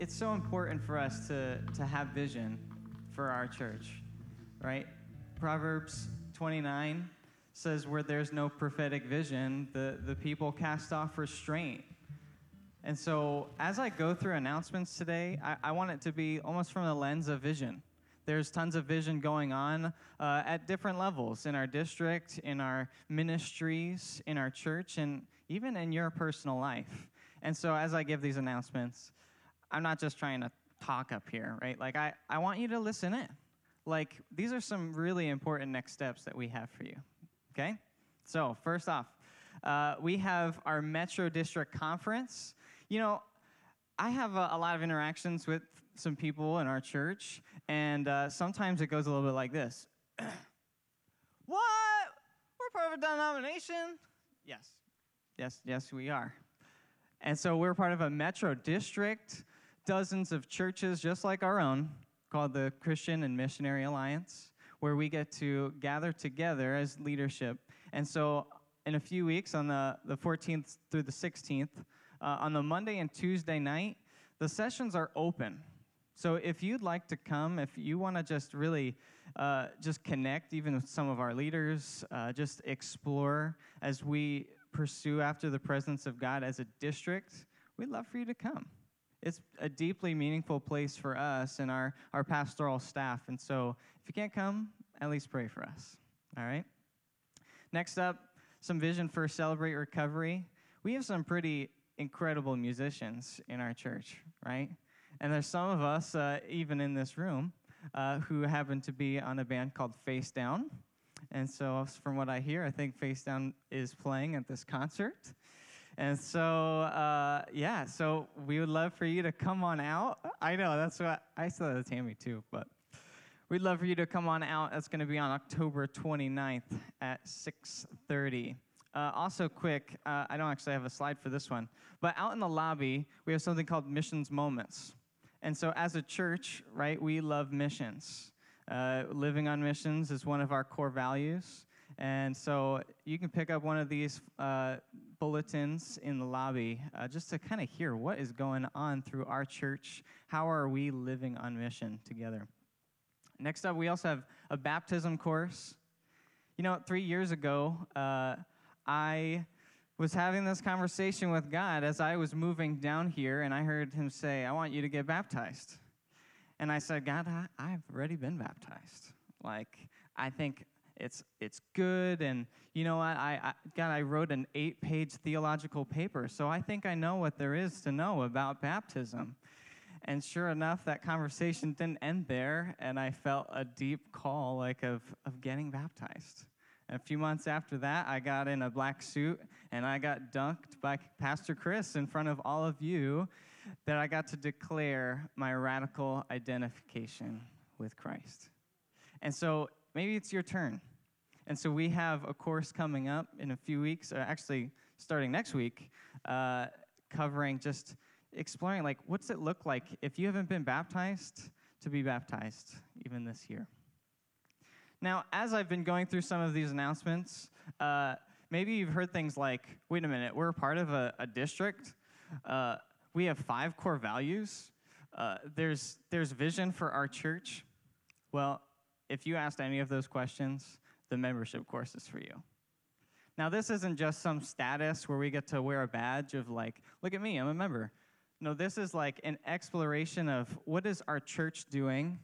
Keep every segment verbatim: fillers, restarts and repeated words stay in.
it's so important for us to, to have vision for our church, right? Proverbs twenty-nine says where there's no prophetic vision, the, the people cast off restraint. And so as I go through announcements today, I, I want it to be almost from the lens of vision. There's tons of vision going on uh, at different levels in our district, in our ministries, in our church, and even in your personal life. And so as I give these announcements, I'm not just trying to talk up here, right? Like, I, I want you to listen in. Like, these are some really important next steps that we have for you, okay? So first off, uh, we have our Metro District Conference. You know, I have a, a lot of interactions with some people in our church, and uh, sometimes it goes a little bit like this. What? We're part of a denomination? Yes. Yes, yes, we are. And so we're part of a Metro District, dozens of churches just like our own, called the Christian and Missionary Alliance, where we get to gather together as leadership. And so in a few weeks, on the, the fourteenth through the sixteenth, uh, on the Monday and Tuesday night, the sessions are open. So if you'd like to come, if you want to just really uh, just connect even with some of our leaders, uh, just explore as we pursue after the presence of God as a district, we'd love for you to come. It's a deeply meaningful place for us and our, our pastoral staff. And so if you can't come, at least pray for us, all right? Next up, some vision for Celebrate Recovery. We have some pretty incredible musicians in our church, right? And there's some of us, uh, even in this room, uh, who happen to be on a band called Face Down. And so from what I hear, I think Face Down is playing at this concert. And so, uh, yeah, so we would love for you to come on out. I know, that's what I said to Tammy too, but we'd love for you to come on out. That's going to be on October twenty-ninth at six thirty. Uh, also quick, uh, I don't actually have a slide for this one, but out in the lobby, we have something called Missions Moments. And so as a church, right, we love missions. Uh, living on missions is one of our core values, and so you can pick up one of these uh, bulletins in the lobby uh, just to kind of hear what is going on through our church. How are we living on mission together? Next up, we also have a baptism course. You know, three years ago, uh, I was having this conversation with God as I was moving down here, and I heard him say, I want you to get baptized. And I said, God, I, I've already been baptized. Like, I think it's it's good. And you know what? I, I God, I wrote an eight-page theological paper, so I think I know what there is to know about baptism. And sure enough, that conversation didn't end there, and I felt a deep call, like, of, of getting baptized. And a few months after that, I got in a black suit, and I got dunked by Pastor Chris in front of all of you, that I got to declare my radical identification with Christ. And so maybe it's your turn. And so we have a course coming up in a few weeks, or actually starting next week, uh, covering just exploring, like, what's it look like if you haven't been baptized, to be baptized even this year. Now, as I've been going through some of these announcements, uh, maybe you've heard things like, wait a minute, we're part of a, a district. Uh, we have five core values. Uh, there's there's vision for our church. Well, if you asked any of those questions, the membership course is for you. Now, this isn't just some status where we get to wear a badge of like, look at me, I'm a member. No, this is like an exploration of what is our church doing,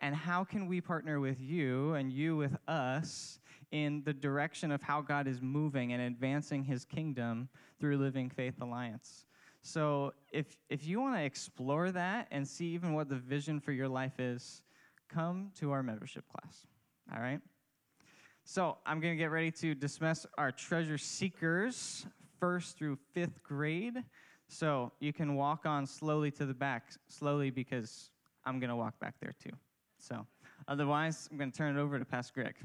and how can we partner with you and you with us in the direction of how God is moving and advancing his kingdom through Living Faith Alliance. So if if you want to explore that and see even what the vision for your life is, come to our membership class, all right? So I'm going to get ready to dismiss our treasure seekers, first through fifth grade. So you can walk on slowly to the back, slowly because I'm going to walk back there too. So otherwise, I'm going to turn it over to Pastor Greg.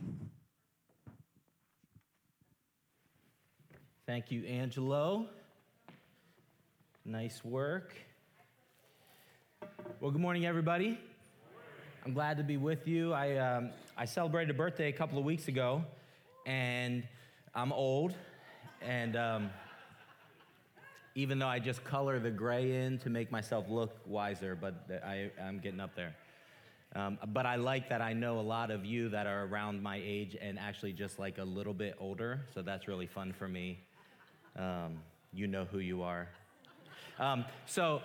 Thank you, Angelo. Nice work. Well, good morning, everybody. Good morning. I'm glad to be with you. I um, I celebrated a birthday a couple of weeks ago, and I'm old, and um, even though I just color the gray in to make myself look wiser, but I, I'm getting up there. Um, but I like that I know a lot of you that are around my age and actually just like a little bit older, so that's really fun for me. Um, you know who you are. Um, so,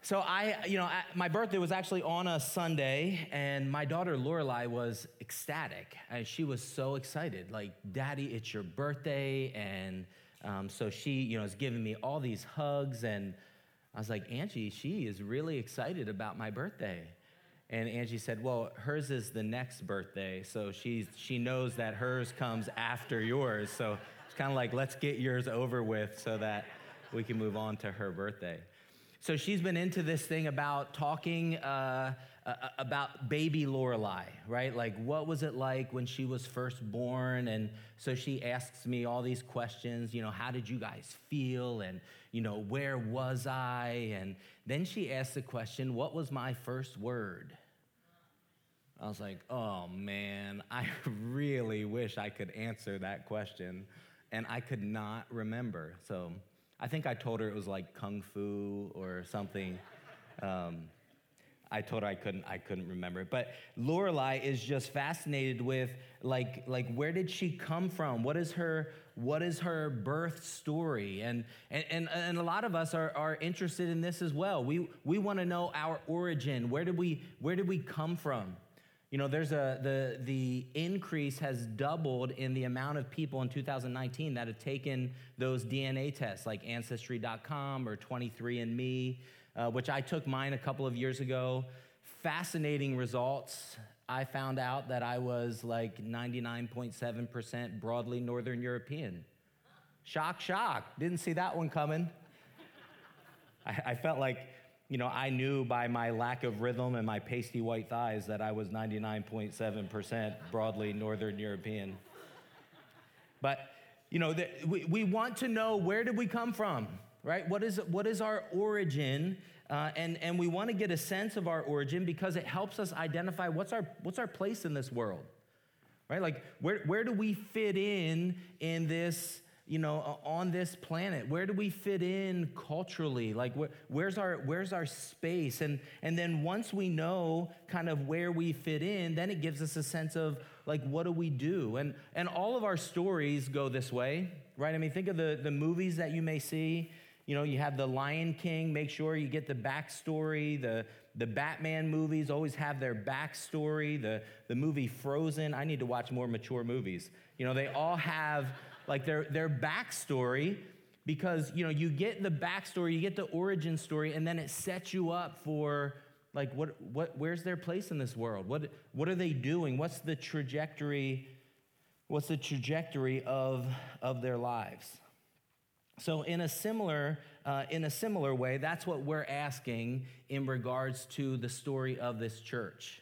so I, you know, I, my birthday was actually on a Sunday, and my daughter Lorelai was ecstatic. And she was so excited, like, "Daddy, it's your birthday!" And um, so she, you know, is giving me all these hugs, and I was like, "Angie, she is really excited about my birthday." And Angie said, "Well, hers is the next birthday, so she's she knows that hers comes after yours. So it's kind of like, let's get yours over with so that we can move on to her birthday." So she's been into this thing about talking uh, uh, about baby Lorelai, right? Like, what was it like when she was first born? And so she asks me all these questions, you know, how did you guys feel? And, you know, where was I? And then she asks the question, what was my first word? I was like, oh man, I really wish I could answer that question. And I could not remember. So I think I told her it was like kung fu or something. Um, I told her I couldn't I couldn't remember. But Lorelai is just fascinated with like like where did she come from? What is her what is her birth story? And and and, and a lot of us are, are interested in this as well. We we want to know our origin. Where did we where did we come from? You know, there's a the the increase has doubled in the amount of people in two thousand nineteen that have taken those D N A tests like Ancestry dot com or twenty-three and me, uh, which I took mine a couple of years ago. Fascinating results. I found out that I was like ninety-nine point seven percent broadly Northern European. Shock, shock. Didn't see that one coming. I, I felt like... You know, I knew by my lack of rhythm and my pasty white thighs that I was ninety-nine point seven percent broadly Northern European. But, you know, the, we, we want to know where did we come from, right? What is what is our origin? Uh, and, and we want to get a sense of our origin because it helps us identify what's our what's our place in this world, right? Like, where where do we fit in in this you know, on this planet? Where do we fit in culturally? Like, where, where's our where's our space? And and then once we know kind of where we fit in, then it gives us a sense of like, what do we do? And and all of our stories go this way, right? I mean, think of the the movies that you may see. You know, you have The Lion King. Make sure you get the backstory. The the Batman movies always have their backstory. The the movie Frozen. I need to watch more mature movies. You know, they all have like their their backstory because, you know, you get the backstory, you get the origin story, and then it sets you up for like what what where's their place in this world? What what are they doing? What's the trajectory? What's the trajectory of of their lives? So in a similar uh, in a similar way, that's what we're asking in regards to the story of this church,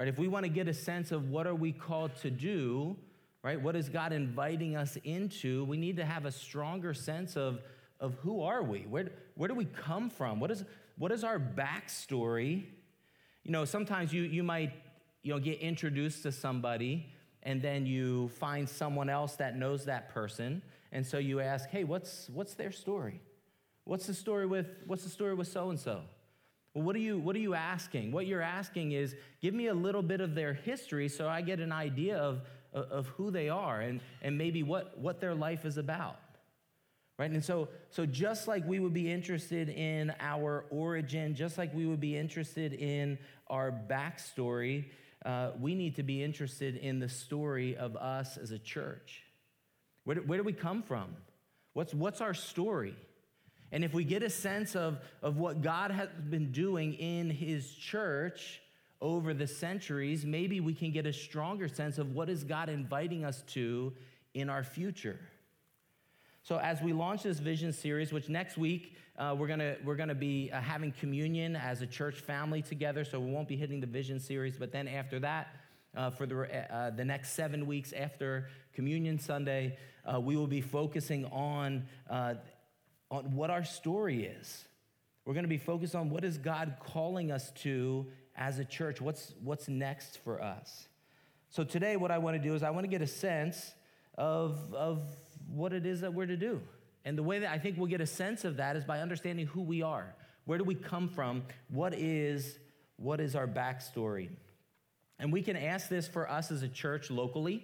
right? If we want to get a sense of what are we called to do, right? What is God inviting us into? We need to have a stronger sense of of who are we? Where where do we come from? What is what is our backstory? You know, sometimes you you might you know get introduced to somebody. And then you find someone else that knows that person, and so you ask, "Hey, what's what's their story? What's the story with what's the story with so and so?" Well, what are you what are you asking? What you're asking is, give me a little bit of their history, so I get an idea of of who they are and and maybe what what their life is about, right? And so so just like we would be interested in our origin, just like we would be interested in our backstory. Uh, we need to be interested in the story of us as a church. Where do, where do we come from? What's what's our story? And if we get a sense of, of what God has been doing in his church over the centuries, maybe we can get a stronger sense of what is God inviting us to in our future. So as we launch this vision series, which next week uh, we're gonna we're gonna be uh, having communion as a church family together, so we won't be hitting the vision series. But then after that, uh, for the uh, the next seven weeks after Communion Sunday, uh, we will be focusing on uh, on what our story is. We're gonna be focused on what is God calling us to as a church. What's what's next for us? So today, what I want to do is I want to get a sense of of what it is that we're to do. And the way that I think we'll get a sense of that is by understanding who we are. Where do we come from? What is, what is our backstory? And we can ask this for us as a church locally,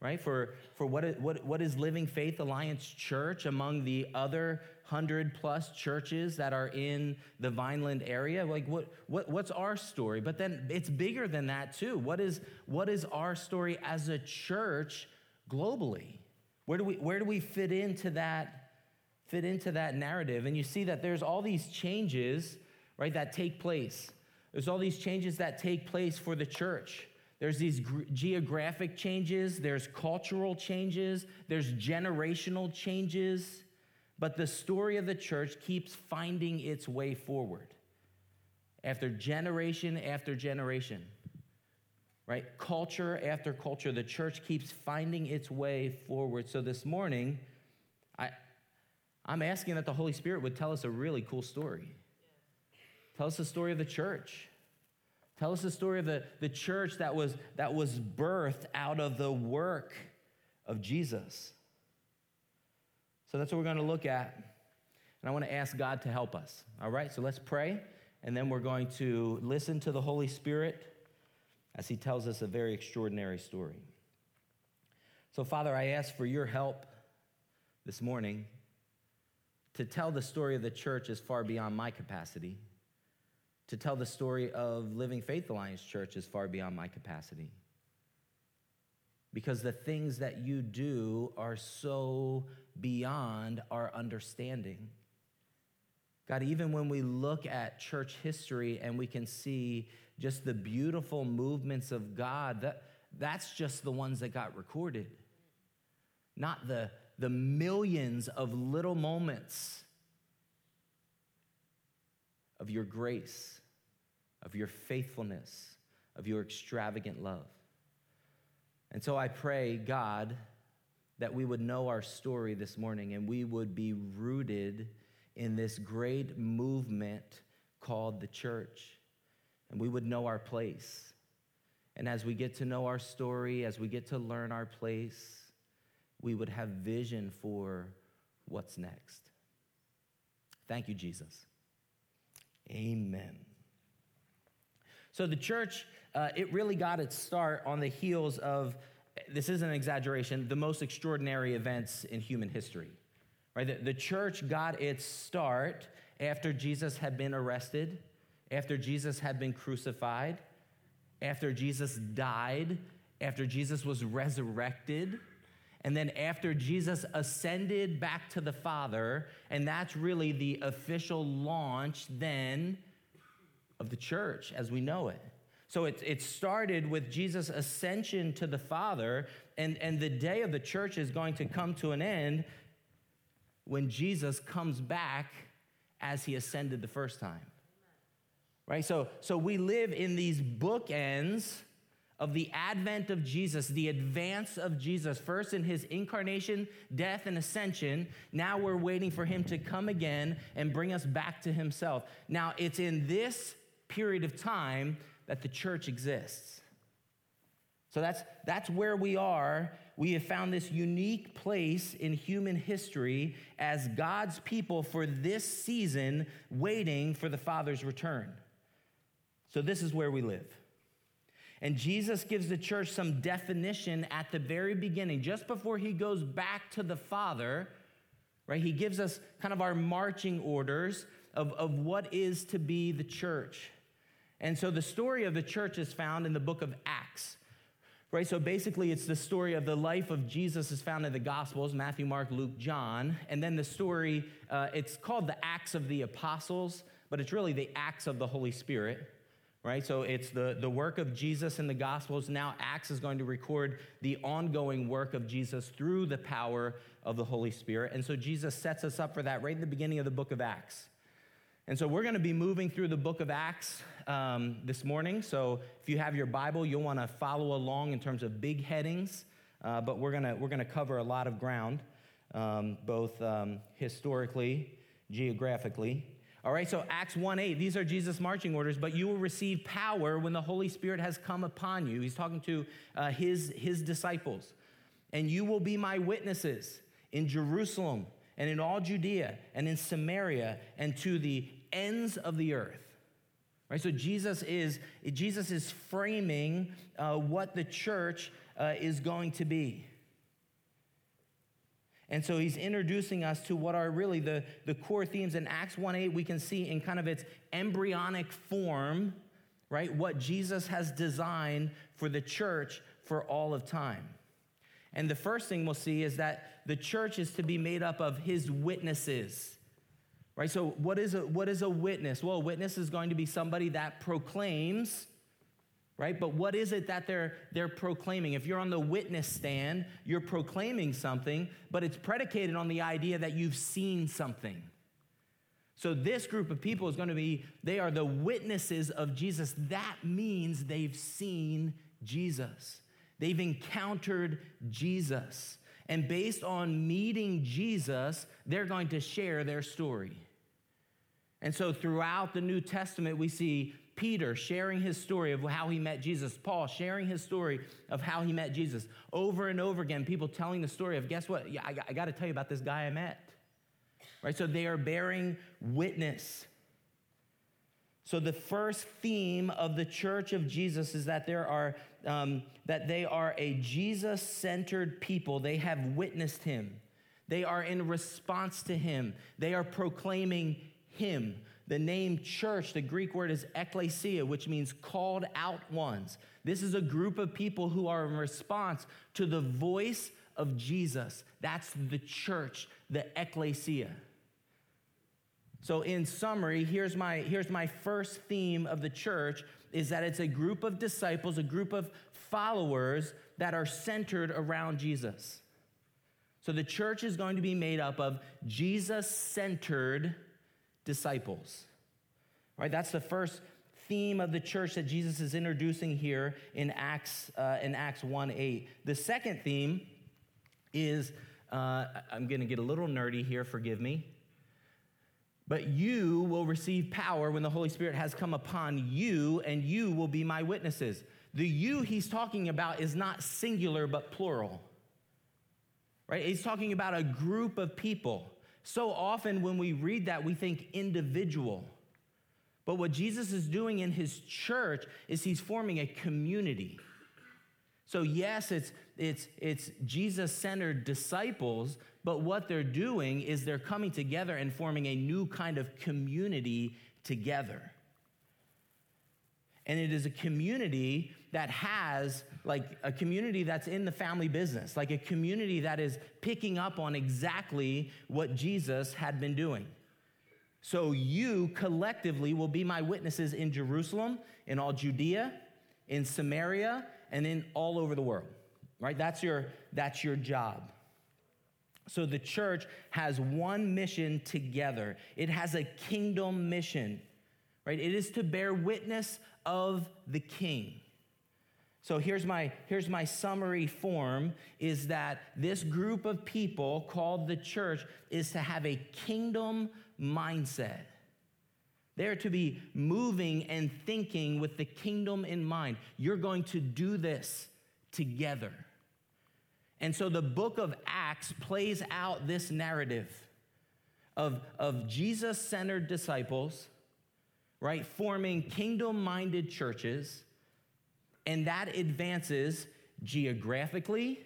right? For for what is, what, what is Living Faith Alliance Church among the other hundred plus churches that are in the Vineland area? Like what what what's our story? But then it's bigger than that too. What is what is our story as a church globally? Where do we where do we fit into that fit into that narrative? And you see that there's all these changes, right, that take place. There's all these changes that take place for the church. There's these geographic changes, there's cultural changes, there's generational changes, but the story of the church keeps finding its way forward after generation after generation, right? Culture after culture, the church keeps finding its way forward. So this morning, I, I'm asking that the Holy Spirit would tell us a really cool story. Tell us the story of the church. Tell us the story of the, the church that was that was birthed out of the work of Jesus. So that's what we're going to look at. And I want to ask God to help us. All right, so let's pray. And then we're going to listen to the Holy Spirit as he tells us a very extraordinary story. So Father, I ask for your help this morning to tell the story of the church as far beyond my capacity, to tell the story of Living Faith Alliance Church is far beyond my capacity. Because the things that you do are so beyond our understanding. God, even when we look at church history and we can see just the beautiful movements of God, that, that's just the ones that got recorded. Not the, the millions of little moments of your grace, of your faithfulness, of your extravagant love. And so I pray, God, that we would know our story this morning and we would be rooted in this great movement called the church. And we would know our place. And as we get to know our story, as we get to learn our place, we would have vision for what's next. Thank you, Jesus. Amen. So the church, uh, it really got its start on the heels of, this isn't an exaggeration, the most extraordinary events in human history, right? The, the church got its start after Jesus had been arrested, after Jesus had been crucified, after Jesus died, after Jesus was resurrected, and then after Jesus ascended back to the Father, and that's really the official launch then of the church as we know it. So it, it started with Jesus' ascension to the Father, and, and the day of the church is going to come to an end when Jesus comes back as he ascended the first time. Right? So, so we live in these bookends of the advent of Jesus, the advance of Jesus, first in his incarnation, death, and ascension. Now we're waiting for him to come again and bring us back to himself. Now it's in this period of time that the church exists. So that's that's where we are. We have found this unique place in human history as God's people for this season, waiting for the Father's return. So this is where we live. And Jesus gives the church some definition at the very beginning, just before he goes back to the Father, right? He gives us kind of our marching orders of, of what is to be the church. And so the story of the church is found in the book of Acts, right? So basically it's the story of the life of Jesus is found in the Gospels, Matthew, Mark, Luke, John. And then the story, uh, it's called the Acts of the Apostles, but it's really the Acts of the Holy Spirit. Right, so it's the, the work of Jesus in the Gospels. Now Acts is going to record the ongoing work of Jesus through the power of the Holy Spirit. And so Jesus sets us up for that right in the beginning of the book of Acts. And so we're going to be moving through the book of Acts um, this morning. So if you have your Bible, you'll want to follow along in terms of big headings. Uh, but we're gonna we're gonna cover a lot of ground, um, both um, historically, geographically. All right, so Acts one eight, these are Jesus' marching orders, but you will receive power when the Holy Spirit has come upon you. He's talking to uh, his, his disciples. And you will be my witnesses in Jerusalem and in all Judea and in Samaria and to the ends of the earth. Right, so Jesus is Jesus is framing uh, what the church uh, is going to be. And so he's introducing us to what are really the, the core themes. In Acts one eight, we can see in kind of its embryonic form, right, what Jesus has designed for the church for all of time. And the first thing we'll see is that the church is to be made up of his witnesses. Right, so what is a what is a witness? Well, a witness is going to be somebody that proclaims, right? But what is it that they're they're proclaiming? If you're on the witness stand, you're proclaiming something, but it's predicated on the idea that you've seen something. So this group of people is going to be, they are the witnesses of Jesus. That means they've seen Jesus. They've encountered Jesus. And based on meeting Jesus, they're going to share their story. And so throughout the New Testament, we see Peter sharing his story of how he met Jesus, Paul sharing his story of how he met Jesus. Over and over again, people telling the story of, guess what? I, I got to tell you about this guy I met. Right? So they are bearing witness. So the first theme of the Church of Jesus is that there are um, that they are a Jesus-centered people. They have witnessed him. They are in response to him. They are proclaiming him. The name church, the Greek word is ekklesia, which means called out ones. This is a group of people who are in response to the voice of Jesus. That's the church, the ekklesia. So in summary, here's my here's my first theme of the church is that it's a group of disciples, a group of followers that are centered around Jesus. So the church is going to be made up of Jesus-centered disciples. All right, that's the first theme of the church that Jesus is introducing here in Acts uh, in Acts one eight. The second theme is uh, I'm going to get a little nerdy here, forgive me. But you will receive power when the Holy Spirit has come upon you, and you will be my witnesses. The you he's talking about is not singular, but plural. Right? He's talking about a group of people. So often when we read that, we think individual. But what Jesus is doing in his church is he's forming a community. So yes, it's it's it's Jesus-centered disciples, but what they're doing is they're coming together and forming a new kind of community together. And it is a community that has, like a community that's in the family business, like a community that is picking up on exactly what Jesus had been doing. So you collectively will be my witnesses in Jerusalem, in all Judea, in Samaria, and in all over the world, right? That's your, that's your job. So the church has one mission together. It has a kingdom mission, right? It is to bear witness of the King. So here's my, here's my summary form, is that this group of people called the church is to have a kingdom mindset. They're to be moving and thinking with the kingdom in mind. You're going to do this together. And so the book of Acts plays out this narrative of, of Jesus-centered disciples, right, forming kingdom-minded churches, and that advances geographically,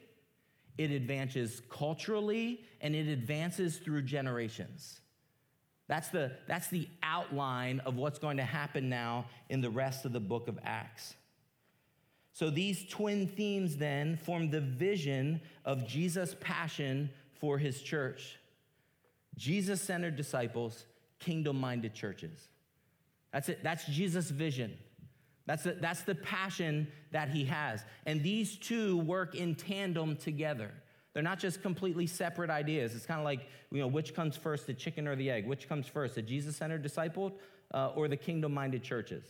it advances culturally, and it advances through generations. That's the, that's the outline of what's going to happen now in the rest of the book of Acts. So these twin themes then form the vision of Jesus' passion for his church. Jesus-centered disciples, kingdom-minded churches. That's it. That's Jesus' vision. That's the, that's the passion that he has. And these two work in tandem together. They're not just completely separate ideas. It's kind of like, you know, which comes first, the chicken or the egg? Which comes first, the Jesus-centered disciple uh, or the kingdom-minded churches?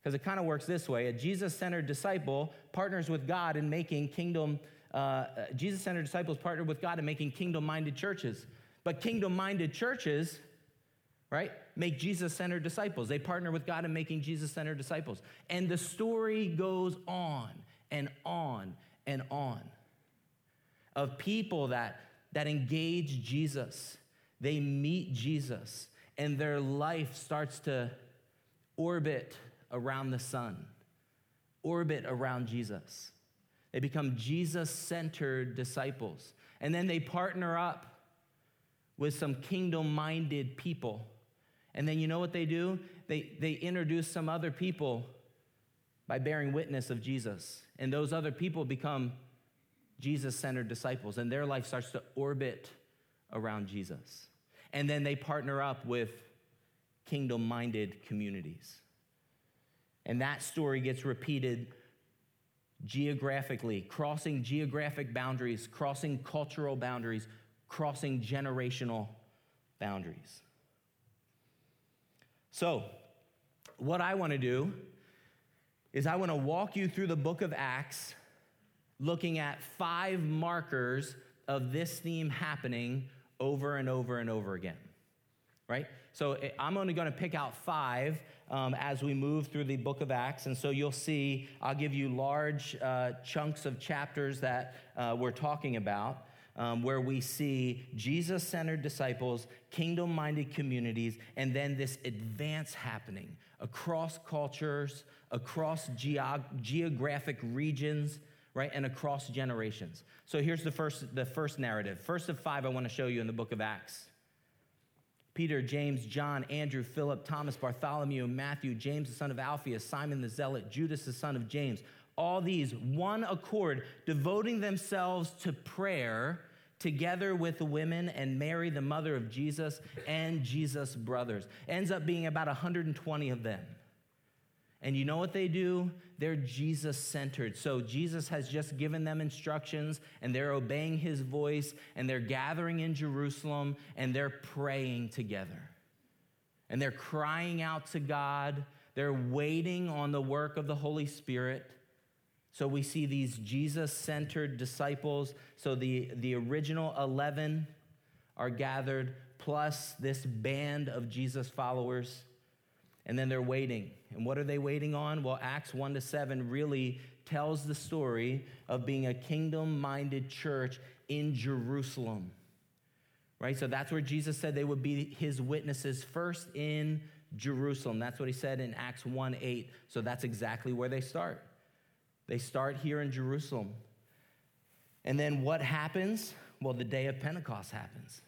Because it kind of works this way. A Jesus-centered disciple partners with God in making kingdom, uh, Jesus-centered disciples partner with God in making kingdom-minded churches. But kingdom-minded churches, right, make Jesus-centered disciples. They partner with God in making Jesus-centered disciples. And the story goes on and on and on. Of people that, that engage Jesus They meet Jesus, and their life starts to orbit around the sun, orbit around Jesus. They become Jesus-centered disciples. And then they partner up with some kingdom-minded people. And then you know what they do? They, they introduce some other people by bearing witness of Jesus. And those other people become Jesus-centered disciples, and their life starts to orbit around Jesus. And then they partner up with kingdom-minded communities. And that story gets repeated geographically, crossing geographic boundaries, crossing cultural boundaries, crossing generational boundaries. So, what I want to do is I want to walk you through the book of Acts, looking at five markers of this theme happening over and over and over again, right? So I'm only going to pick out five um, as we move through the book of Acts. And so you'll see, I'll give you large uh, chunks of chapters that uh, we're talking about, um, where we see Jesus-centered disciples, kingdom-minded communities, and then this advance happening across cultures, across geog- geographic regions, right, and across generations. So here's the first, the first narrative. First of five I want to show you in the book of Acts. Peter, James, John, Andrew, Philip, Thomas, Bartholomew, Matthew, James the son of Alphaeus, Simon the Zealot, Judas the son of James. All these, one accord, devoting themselves to prayer together with the women and Mary, the mother of Jesus, and Jesus' brothers. Ends up being about one hundred twenty of them. And you know what they do? They're Jesus-centered. So Jesus has just given them instructions, and they're obeying his voice, and they're gathering in Jerusalem, and they're praying together. And they're crying out to God. They're waiting on the work of the Holy Spirit. So we see these Jesus-centered disciples. So the, the original eleven are gathered, plus this band of Jesus followers. And then they're waiting. And what are they waiting on? Well, Acts one to seven really tells the story of being a kingdom-minded church in Jerusalem, right? So that's where Jesus said they would be his witnesses first in Jerusalem. That's what he said in Acts one eight. So that's exactly where they start. They start here in Jerusalem. And then what happens? Well, the day of Pentecost happens.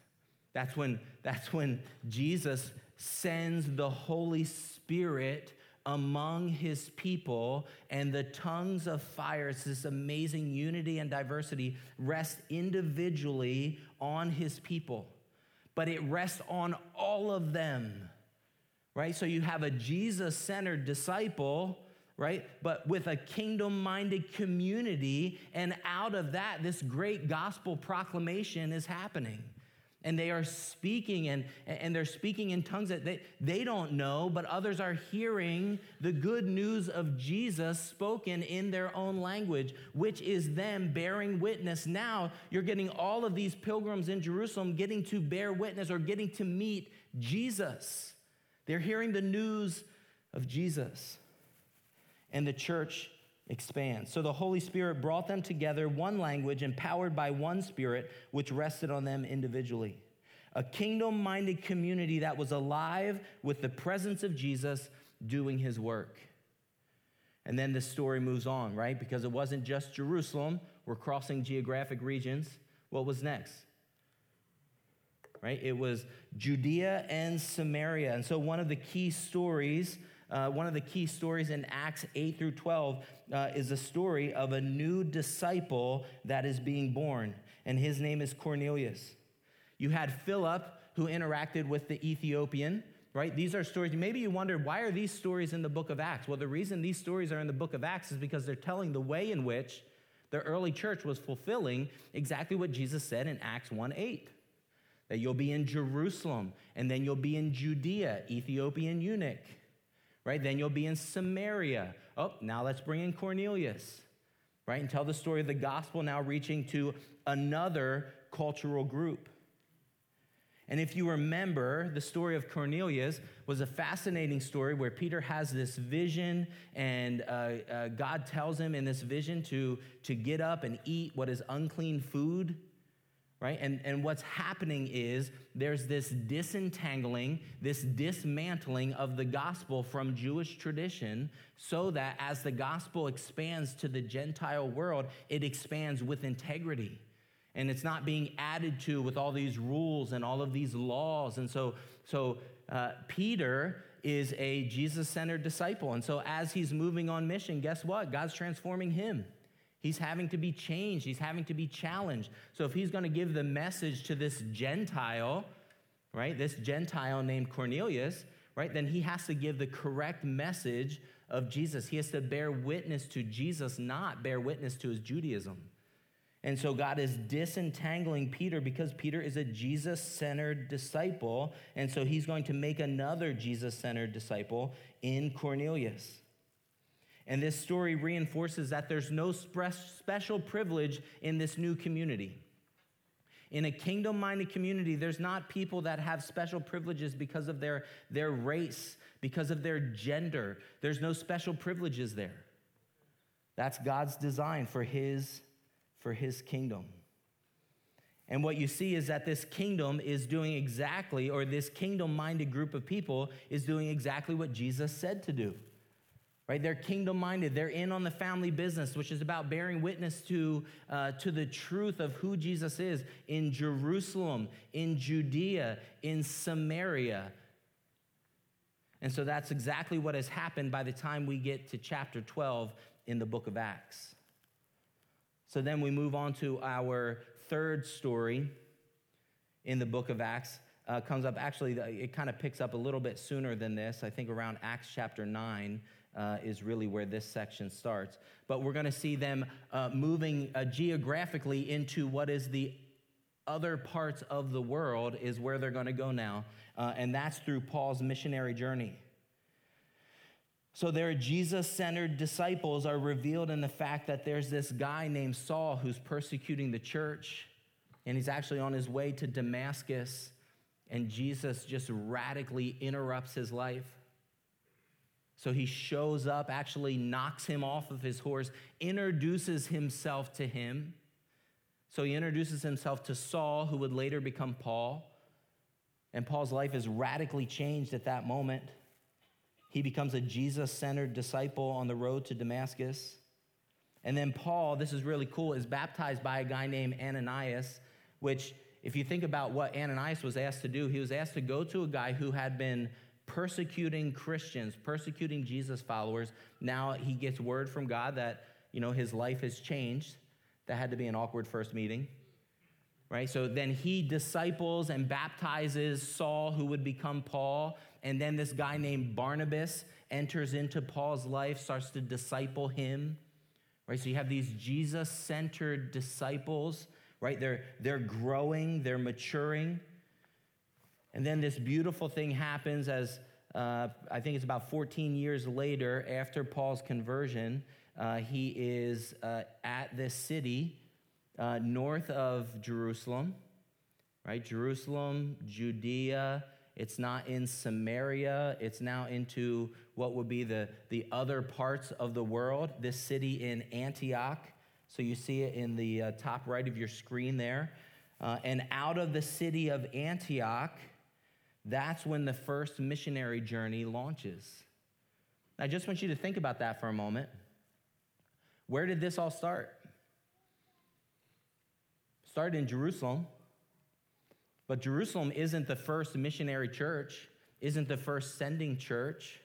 That's when, that's when Jesus sends the Holy Spirit among his people, and the tongues of fire, it's this amazing unity and diversity, rest individually on his people. But it rests on all of them, right? So you have a Jesus-centered disciple, right? But with a kingdom-minded community, and out of that, this great gospel proclamation is happening. And they are speaking, and, and they're speaking in tongues that they, they don't know, but others are hearing the good news of Jesus spoken in their own language, which is them bearing witness. Now you're getting all of these pilgrims in Jerusalem getting to bear witness or getting to meet Jesus. They're hearing the news of Jesus. And the church expands. So the Holy Spirit brought them together, one language, empowered by one Spirit, which rested on them individually. A kingdom-minded community that was alive with the presence of Jesus doing his work. And then the story moves on, right? Because it wasn't just Jerusalem. We're crossing geographic regions. What was next? Right? It was Judea and Samaria. And so one of the key stories Uh, one of the key stories in Acts eight through twelve uh, is the story of a new disciple that is being born, and his name is Cornelius. You had Philip, who interacted with the Ethiopian, right? These are stories. Maybe you wondered, why are these stories in the book of Acts? Well, the reason these stories are in the book of Acts is because they're telling the way in which the early church was fulfilling exactly what Jesus said in Acts one eight. That you'll be in Jerusalem, and then you'll be in Judea, Ethiopian eunuch. Right? Then you'll be in Samaria. Oh, now let's bring in Cornelius, right? And tell the story of the gospel now reaching to another cultural group. And if you remember, the story of Cornelius was a fascinating story where Peter has this vision, and uh, uh, God tells him in this vision to, to get up and eat what is unclean food, right? And, and what's happening is there's this disentangling, this dismantling of the gospel from Jewish tradition so that as the gospel expands to the Gentile world, it expands with integrity. And it's not being added to with all these rules and all of these laws. And so, so uh, Peter is a Jesus-centered disciple. And so as he's moving on mission, guess what? God's transforming him. He's having to be changed. He's having to be challenged. So if he's going to give the message to this Gentile, right, this Gentile named Cornelius, right, then he has to give the correct message of Jesus. He has to bear witness to Jesus, not bear witness to his Judaism. And so God is disentangling Peter because Peter is a Jesus-centered disciple. And so he's going to make another Jesus-centered disciple in Cornelius. And this story reinforces that there's no special privilege in this new community. In a kingdom-minded community, there's not people that have special privileges because of their, their race, because of their gender. There's no special privileges there. That's God's design for his for his kingdom. And what you see is that this kingdom is doing exactly, or this kingdom-minded group of people is doing exactly what Jesus said to do, right? They're kingdom-minded. They're in on the family business, which is about bearing witness to, uh, to the truth of who Jesus is in Jerusalem, in Judea, in Samaria. And so that's exactly what has happened by the time we get to chapter twelve in the book of Acts. So then we move on to our third story in the book of Acts. Uh, comes up, actually, it kind of picks up a little bit sooner than this. I think around Acts chapter nine uh, is really where this section starts. But we're going to see them uh, moving uh, geographically into what is the other parts of the world is where they're going to go now. Uh, and that's through Paul's missionary journey. So their Jesus-centered disciples are revealed in the fact that there's this guy named Saul who's persecuting the church, and he's actually on his way to Damascus, and Jesus just radically interrupts his life. So he shows up, actually knocks him off of his horse, introduces himself to him. So he introduces himself to Saul, who would later become Paul, and Paul's life is radically changed at that moment. He becomes a Jesus-centered disciple on the road to Damascus. And then Paul, this is really cool, is baptized by a guy named Ananias, which if you think about what Ananias was asked to do, he was asked to go to a guy who had been persecuting Christians, persecuting Jesus followers. Now he gets word from God that, you know, his life has changed. That had to be an awkward first meeting, right? So then he disciples and baptizes Saul, who would become Paul. And then this guy named Barnabas enters into Paul's life, starts to disciple him, right? So you have these Jesus-centered disciples, right? They're, they're growing, they're maturing. And then this beautiful thing happens as, uh, I think it's about fourteen years later, after Paul's conversion, uh, he is uh, at this city, Uh, north of Jerusalem, right? Jerusalem, Judea. It's not in Samaria. It's now into what would be the, the other parts of the world, this city in Antioch. So you see it in the uh, top right of your screen there. Uh, and out of the city of Antioch, that's when the first missionary journey launches. I just want you to think about that for a moment. Where did this all start? Started in Jerusalem, but Jerusalem isn't the first missionary church, isn't the first sending church,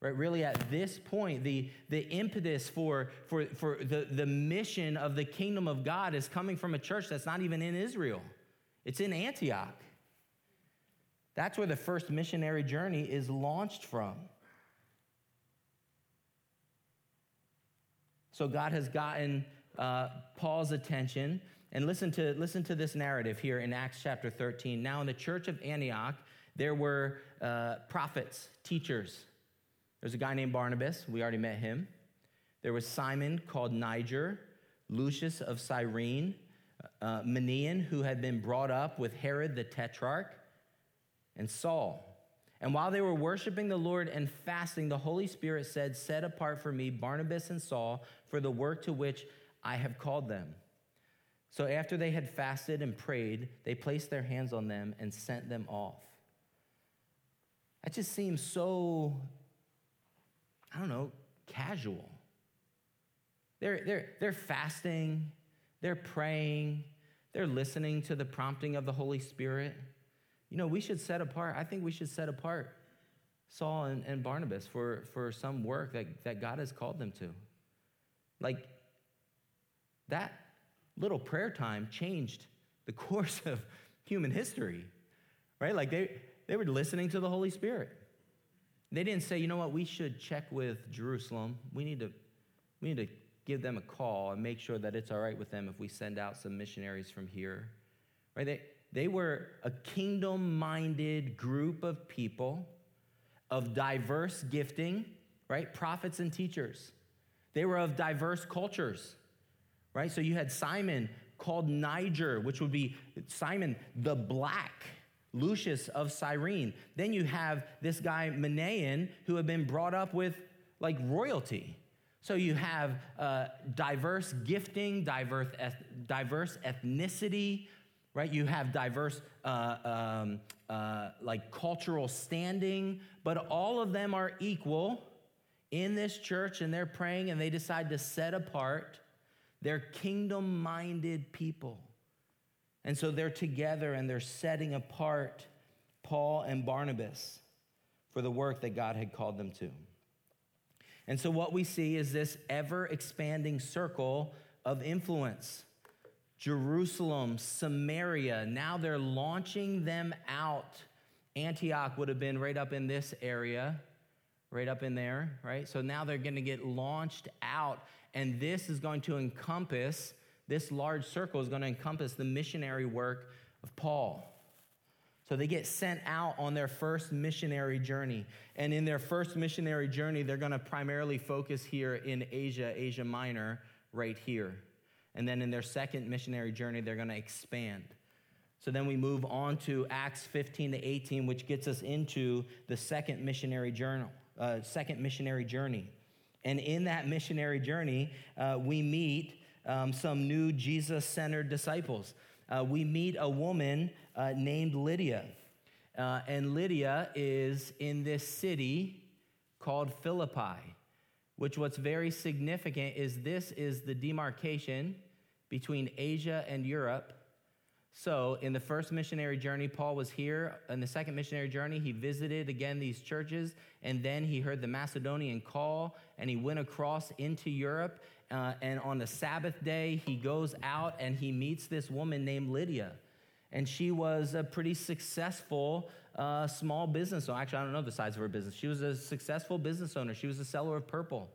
right? Really at this point, the, the impetus for, for, for the, the mission of the kingdom of God is coming from a church that's not even in Israel. It's in Antioch. That's where the first missionary journey is launched from. So God has gotten uh, Paul's attention. And listen to listen to this narrative here in Acts chapter thirteen. Now in the church of Antioch, there were uh, prophets, teachers. There's a guy named Barnabas. We already met him. There was Simon called Niger, Lucius of Cyrene, uh, Manaen, who had been brought up with Herod the Tetrarch, and Saul. And while they were worshiping the Lord and fasting, the Holy Spirit said, "Set apart for me Barnabas and Saul for the work to which I have called them." So after they had fasted and prayed, they placed their hands on them and sent them off. That just seems so, I don't know, casual. They're, they're, they're fasting, they're praying, they're listening to the prompting of the Holy Spirit. You know, we should set apart, I think we should set apart Saul and, and Barnabas for, for some work that, that God has called them to. Like, that little prayer time changed the course of human history, right? Like they, they were listening to the Holy Spirit. They didn't say, you know what, we should check with Jerusalem. We need to, we need to give them a call and make sure that it's all right with them if we send out some missionaries from here, right? They, they were a kingdom-minded group of people of diverse gifting, right? Prophets and teachers. They were of diverse cultures, right? So you had Simon called Niger, which would be Simon the Black, Lucius of Cyrene. Then you have this guy Manaen who had been brought up with like royalty. So you have uh, diverse gifting, diverse eth- diverse ethnicity, right? You have diverse uh, um, uh, like cultural standing, but all of them are equal in this church, and they're praying, and they decide to set apart. They're kingdom-minded people. And so they're together and they're setting apart Paul and Barnabas for the work that God had called them to. And so what we see is this ever-expanding circle of influence. Jerusalem, Samaria, now they're launching them out. Antioch would have been right up in this area, right up in there, right? So now they're going to get launched out, and this is going to encompass, this large circle is going to encompass the missionary work of Paul. So they get sent out on their first missionary journey, and in their first missionary journey, they're going to primarily focus here in Asia, Asia Minor, right here. And then in their second missionary journey, they're going to expand. So then we move on to Acts fifteen to eighteen, which gets us into the second missionary journey. Uh, second missionary journey. And in that missionary journey, uh, we meet um, some new Jesus-centered disciples. Uh, we meet a woman uh, named Lydia. Uh, and Lydia is in this city called Philippi, which what's very significant is this is the demarcation between Asia and Europe. So in the first missionary journey, Paul was here. In the second missionary journey, he visited again these churches, and then he heard the Macedonian call, and he went across into Europe. Uh, and on the Sabbath day, he goes out and he meets this woman named Lydia. And she was a pretty successful uh, small business owner. Actually, I don't know the size of her business. She was a successful business owner. She was a seller of purple.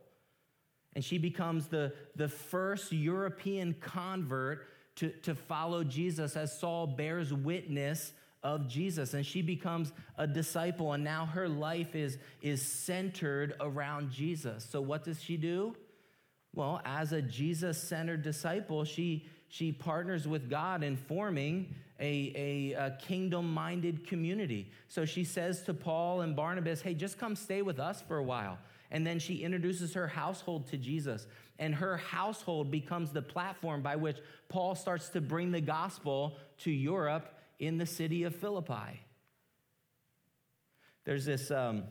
And she becomes the, the first European convert To, to follow Jesus as Saul bears witness of Jesus. And she becomes a disciple, and now her life is, is centered around Jesus. So what does she do? Well, as a Jesus-centered disciple, she, she partners with God in forming a, a, a kingdom-minded community. So she says to Paul and Barnabas, hey, just come stay with us for a while. And then she introduces her household to Jesus. And her household becomes the platform by which Paul starts to bring the gospel to Europe in the city of Philippi. There's this, um,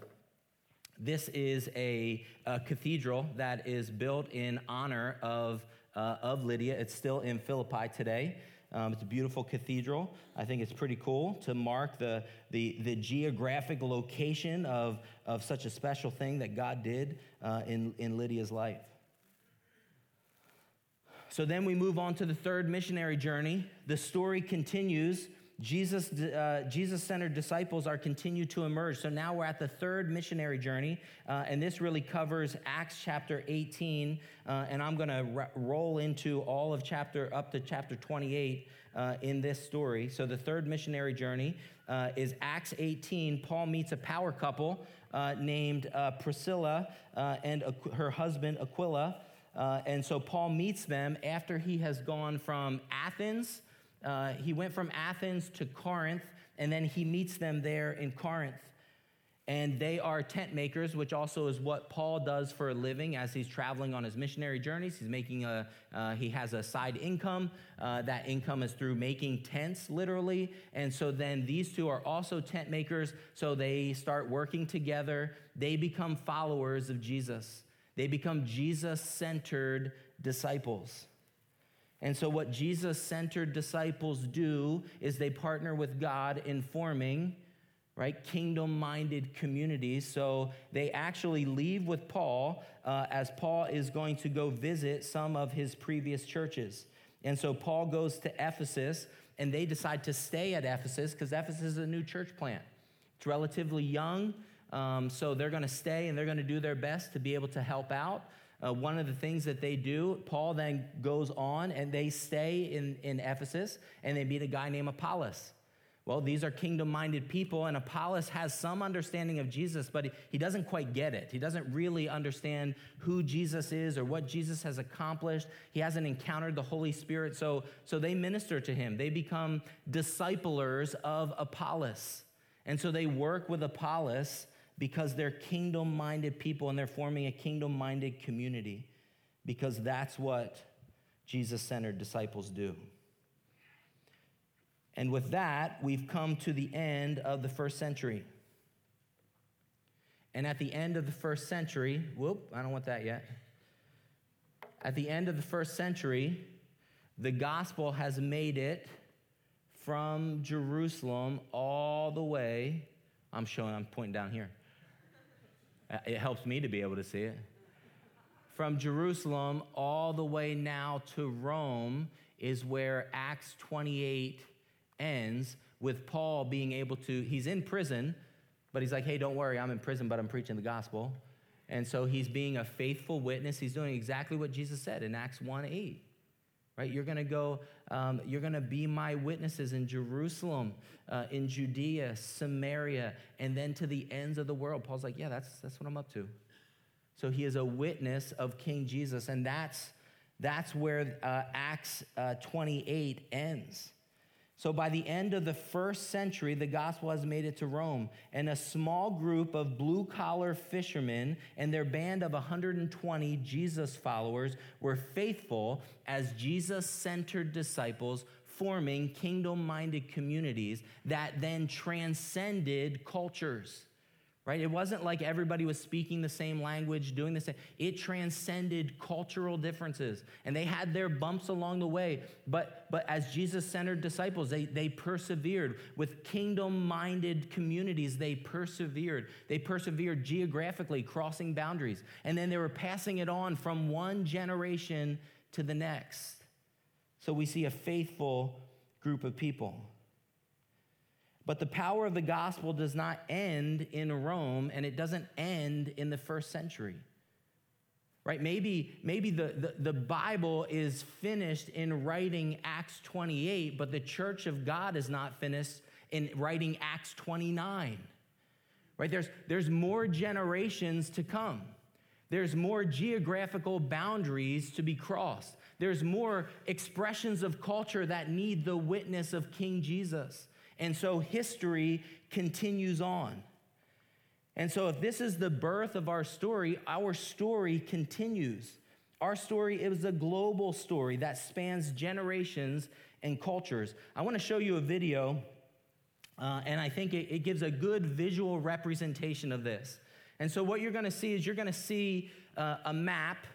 this is a, a cathedral that is built in honor of, uh, of Lydia. It's still in Philippi today. Um, it's a beautiful cathedral. I think it's pretty cool to mark the the, the geographic location of, of such a special thing that God did uh, in, in Lydia's life. So then we move on to the third missionary journey. The story continues. Jesus, uh, Jesus-centered disciples are continued to emerge. So now we're at the third missionary journey, uh, and this really covers Acts chapter eighteen, uh, and I'm going to r- roll into all of chapter, up to chapter twenty-eight uh, in this story. So the third missionary journey uh, is Acts eighteen. Paul meets a power couple uh, named uh, Priscilla uh, and Aqu- her husband Aquila, uh, and so Paul meets them after he has gone from Athens. Uh, he went from Athens to Corinth, and then he meets them there in Corinth. and they are tent makers, which also is what Paul does for a living as he's traveling on his missionary journeys. He's making a, uh, he has a side income. Uh, that income is through making tents, literally. And so then these two are also tent makers, so they start working together. They become followers of Jesus. They become Jesus-centered disciples. And so what Jesus-centered disciples do is they partner with God in forming, right, kingdom-minded communities. So they actually leave with Paul uh, as Paul is going to go visit some of his previous churches. And so Paul goes to Ephesus, and they decide to stay at Ephesus because Ephesus is a new church plant. It's relatively young, um, so they're going to stay, and they're going to do their best to be able to help out. Uh, one of the things that they do, Paul then goes on and they stay in, in Ephesus and they meet a guy named Apollos. Well, these are kingdom-minded people, and Apollos has some understanding of Jesus, but he, he doesn't quite get it. He doesn't really understand who Jesus is or what Jesus has accomplished. He hasn't encountered the Holy Spirit, so, so they minister to him. They become disciplers of Apollos, and so they work with Apollos because they're kingdom-minded people and they're forming a kingdom-minded community, because that's what Jesus-centered disciples do. And with that, we've come to the end of the first century. And at the end of the first century, whoop, I don't want that yet. At the end of the first century, the gospel has made it from Jerusalem all the way, I'm showing, I'm pointing down here. It helps me to be able to see it. From Jerusalem all the way now to Rome is where Acts twenty-eight ends, with Paul being able to, he's in prison, but he's like, hey, don't worry, I'm in prison, but I'm preaching the gospel. And so he's being a faithful witness. He's doing exactly what Jesus said in Acts one eight. Right, you're going to go, um, you're going to be my witnesses in Jerusalem, uh, in Judea, Samaria, and then to the ends of the world. Paul's like, yeah, that's that's what I'm up to. So he is a witness of King Jesus, and that's that's where uh, Acts uh, twenty-eight ends. So by the end of the first century, the gospel has made it to Rome, and a small group of blue-collar fishermen and their band of one hundred twenty Jesus followers were faithful as Jesus-centered disciples, forming kingdom-minded communities that then transcended cultures, right? It wasn't like everybody was speaking the same language, doing the same. It transcended cultural differences, and they had their bumps along the way. But but as Jesus-centered disciples, they, they persevered. With kingdom-minded communities, they persevered. They persevered geographically, crossing boundaries. And then they were passing it on from one generation to the next. So we see a faithful group of people. But the power of the gospel does not end in Rome, and it doesn't end in the first century, right? Maybe maybe the, the, the Bible is finished in writing Acts twenty-eight, but the church of God is not finished in writing Acts twenty-nine, right? There's, there's more generations to come. There's more geographical boundaries to be crossed. There's more expressions of culture that need the witness of King Jesus. And so history continues on. And so if this is the birth of our story, our story continues. Our story is a global story that spans generations and cultures. I want to show you a video, uh, and I think it, it gives a good visual representation of this. And so what you're going to see is you're going to see uh, a map,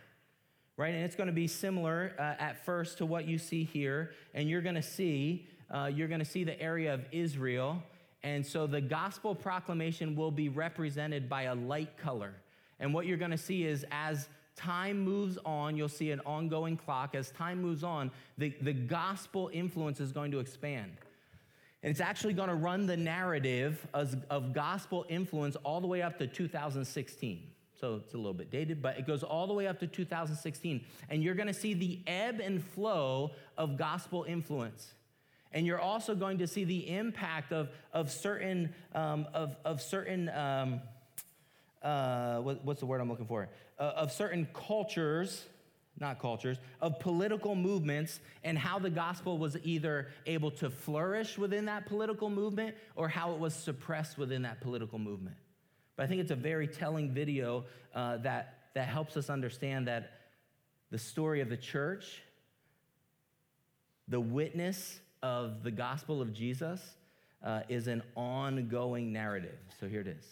right? And it's going to be similar uh, at first to what you see here. And you're going to see... Uh, you're going to see the area of Israel. And so the gospel proclamation will be represented by a light color. And what you're going to see is as time moves on, you'll see an ongoing clock. As time moves on, the, the gospel influence is going to expand. And it's actually going to run the narrative of, of gospel influence all the way up to two thousand sixteen. So it's a little bit dated, but it goes all the way up to two thousand sixteen. And you're going to see the ebb and flow of gospel influence. And you're also going to see the impact of of certain um, of of certain um, uh, what, what's the word I'm looking for uh, of certain cultures, not cultures, of political movements, and how the gospel was either able to flourish within that political movement or how it was suppressed within that political movement. But I think it's a very telling video uh, that, that helps us understand that the story of the church, the witness of the gospel of Jesus, uh, is an ongoing narrative. So here it is.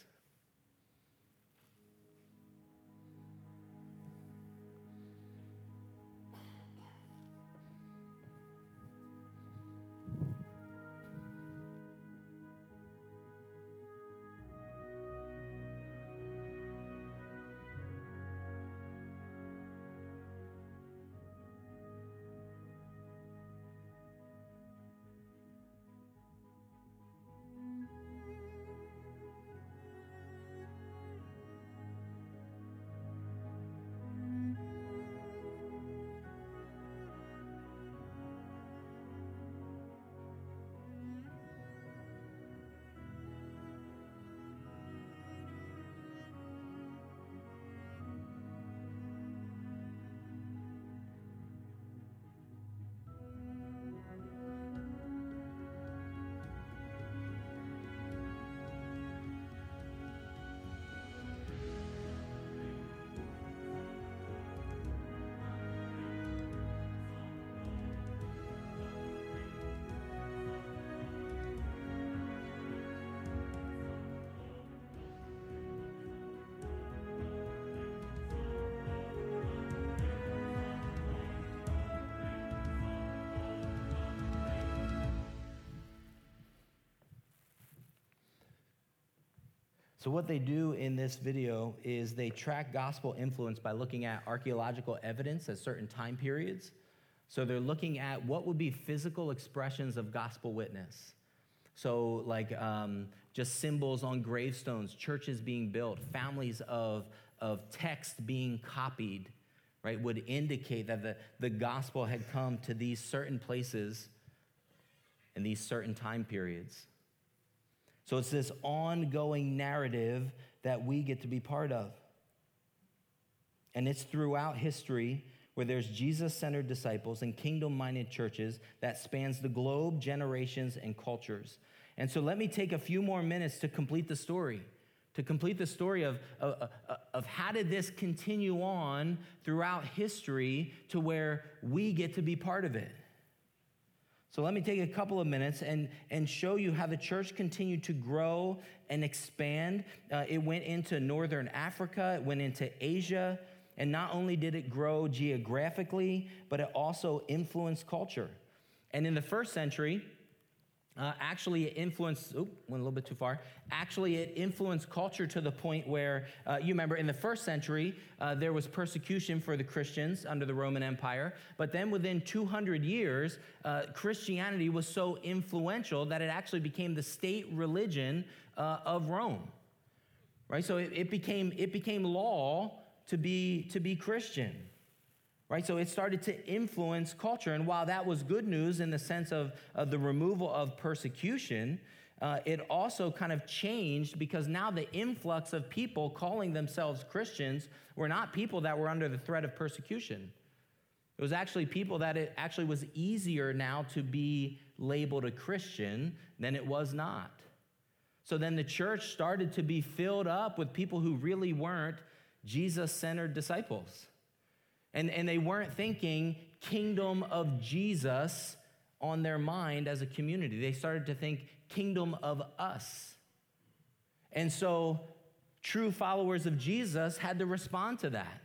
So what they do in this video is they track gospel influence by looking at archaeological evidence at certain time periods. So they're looking at what would be physical expressions of gospel witness. So like um, just symbols on gravestones, churches being built, families of, of text being copied, right, would indicate that the, the gospel had come to these certain places and these certain time periods. So it's this ongoing narrative that we get to be part of. And it's throughout history where there's Jesus-centered disciples and kingdom-minded churches that spans the globe, generations, and cultures. And so let me take a few more minutes to complete the story, to complete the story of, of, of how did this continue on throughout history to where we get to be part of it. So let me take a couple of minutes and, and show you how the church continued to grow and expand. Uh, it went into northern Africa, it went into Asia, and not only did it grow geographically, but it also influenced culture. And in the first century, uh, actually it influenced, oops, went a little bit too far, actually it influenced culture to the point where, uh, you remember in the first century, uh, there was persecution for the Christians under the Roman Empire, but then within two hundred years, uh, Christianity was so influential that it actually became the state religion uh, of Rome, right? So it, it became it became law to be to be Christian. Right, so it started to influence culture, and while that was good news in the sense of, of the removal of persecution, uh, it also kind of changed because now the influx of people calling themselves Christians were not people that were under the threat of persecution. It was actually people that it actually was easier now to be labeled a Christian than it was not. So then the church started to be filled up with people who really weren't Jesus-centered disciples. And, and they weren't thinking kingdom of Jesus on their mind as a community. They started to think kingdom of us. And so true followers of Jesus had to respond to that.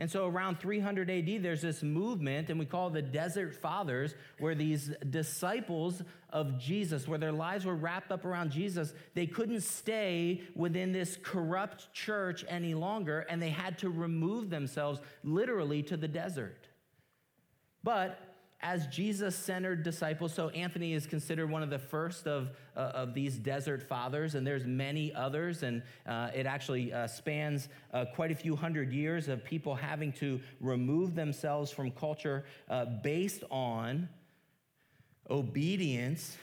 And so around three hundred A D, there's this movement, and we call it the Desert Fathers, where these disciples of Jesus, where their lives were wrapped up around Jesus, they couldn't stay within this corrupt church any longer, and they had to remove themselves literally to the desert. But as Jesus-centered disciples, so Anthony is considered one of the first of, uh, of these Desert Fathers, and there's many others, and uh, it actually uh, spans uh, quite a few hundred years of people having to remove themselves from culture uh, based on obedience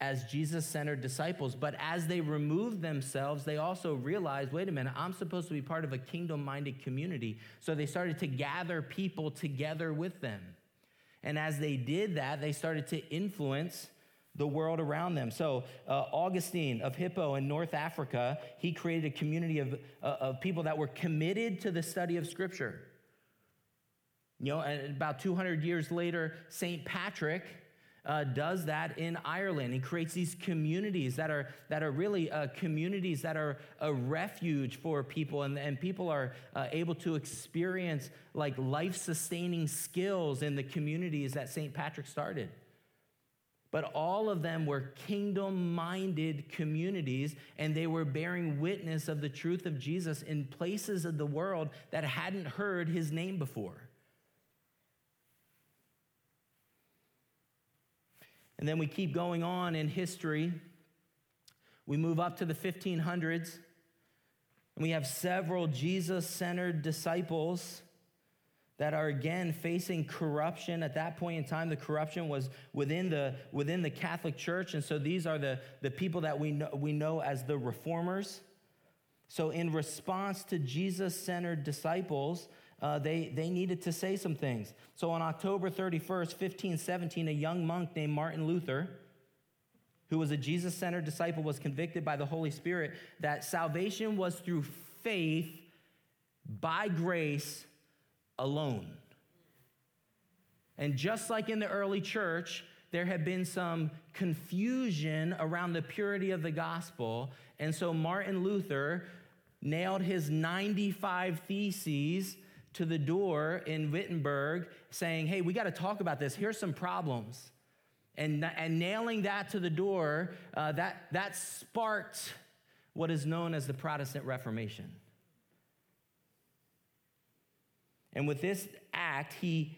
as Jesus-centered disciples. But as they removed themselves, they also realized, wait a minute, I'm supposed to be part of a kingdom-minded community. So they started to gather people together with them. And as they did that, they started to influence the world around them. So uh, Augustine of Hippo in North Africa, he created a community of, uh, of people that were committed to the study of Scripture. You know, and about two hundred years later, Saint Patrick uh, does that in Ireland. He creates these communities that are that are really uh, communities that are a refuge for people, and, and people are uh, able to experience like life-sustaining skills in the communities that Saint Patrick started. But all of them were kingdom-minded communities, and they were bearing witness of the truth of Jesus in places of the world that hadn't heard his name before. And then we keep going on in history. We move up to the fifteen hundreds, and we have several Jesus-centered disciples that are again facing corruption. At that point in time, the corruption was within the within the Catholic Church, and so these are the, the people that we know, we know as the reformers. So in response to Jesus-centered disciples, Uh, they, they needed to say some things. So on October thirty-first, fifteen seventeen, a young monk named Martin Luther, who was a Jesus-centered disciple, was convicted by the Holy Spirit that salvation was through faith by grace alone. And just like in the early church, there had been some confusion around the purity of the gospel. And so Martin Luther nailed his ninety-five theses to the door in Wittenberg, saying, hey, we got to talk about this. Here's some problems. And, and nailing that to the door, uh, that, that sparked what is known as the Protestant Reformation. And with this act, he,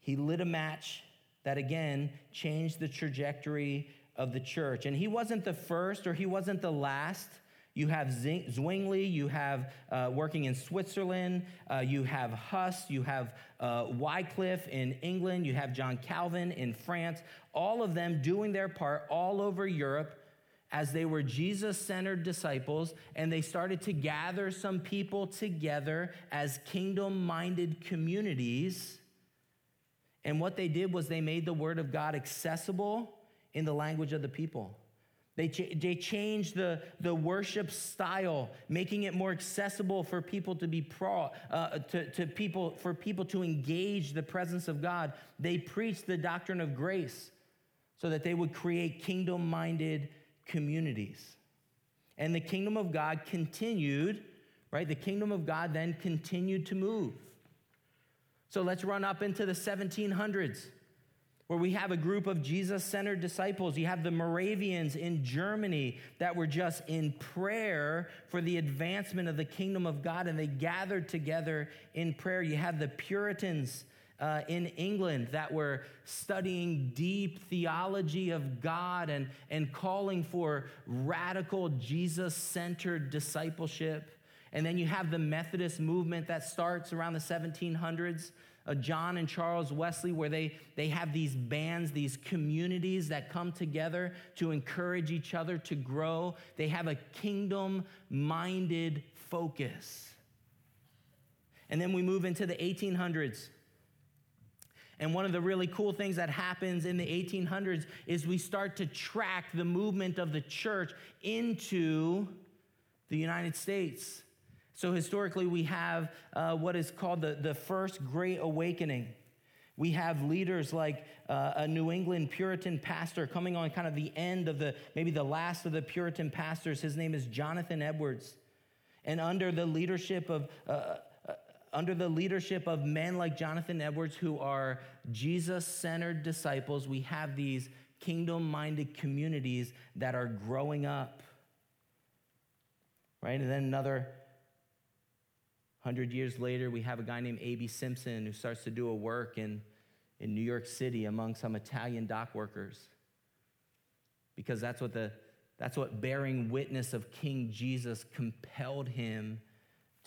he lit a match that, again, changed the trajectory of the church. And he wasn't the first, or he wasn't the last. You have Zwingli, you have uh, working in Switzerland, uh, you have Huss, you have uh, Wycliffe in England, you have John Calvin in France, all of them doing their part all over Europe as they were Jesus-centered disciples, and they started to gather some people together as kingdom-minded communities. And what they did was they made the word of God accessible in the language of the people. They ch- they changed the, the worship style, making it more accessible for people to be pro uh, to, to people for people to engage the presence of God. They preached the doctrine of grace so that they would create kingdom-minded communities. And the kingdom of God continued, right? The kingdom of God then continued to move. So let's run up into the seventeen hundreds. Where we have a group of Jesus-centered disciples. You have the Moravians in Germany that were just in prayer for the advancement of the kingdom of God, and they gathered together in prayer. You have the Puritans uh, in England that were studying deep theology of God and, and calling for radical Jesus-centered discipleship. And then you have the Methodist movement that starts around the seventeen hundreds. Uh, John and Charles Wesley, where they, they have these bands, these communities that come together to encourage each other to grow. They have a kingdom-minded focus. And then we move into the eighteen hundreds. And one of the really cool things that happens in the eighteen hundreds is we start to track the movement of the church into the United States. So historically, we have uh, what is called the, the First Great Awakening. We have leaders like uh, a New England Puritan pastor coming on kind of the end of the, maybe the last of the Puritan pastors. His name is Jonathan Edwards. And under the leadership of, uh, uh, under the leadership of men like Jonathan Edwards, who are Jesus-centered disciples, we have these kingdom-minded communities that are growing up. Right? And then another Hundred years later, we have a guy named A B Simpson who starts to do a work in, in New York City among some Italian dock workers, because that's what the that's what bearing witness of King Jesus compelled him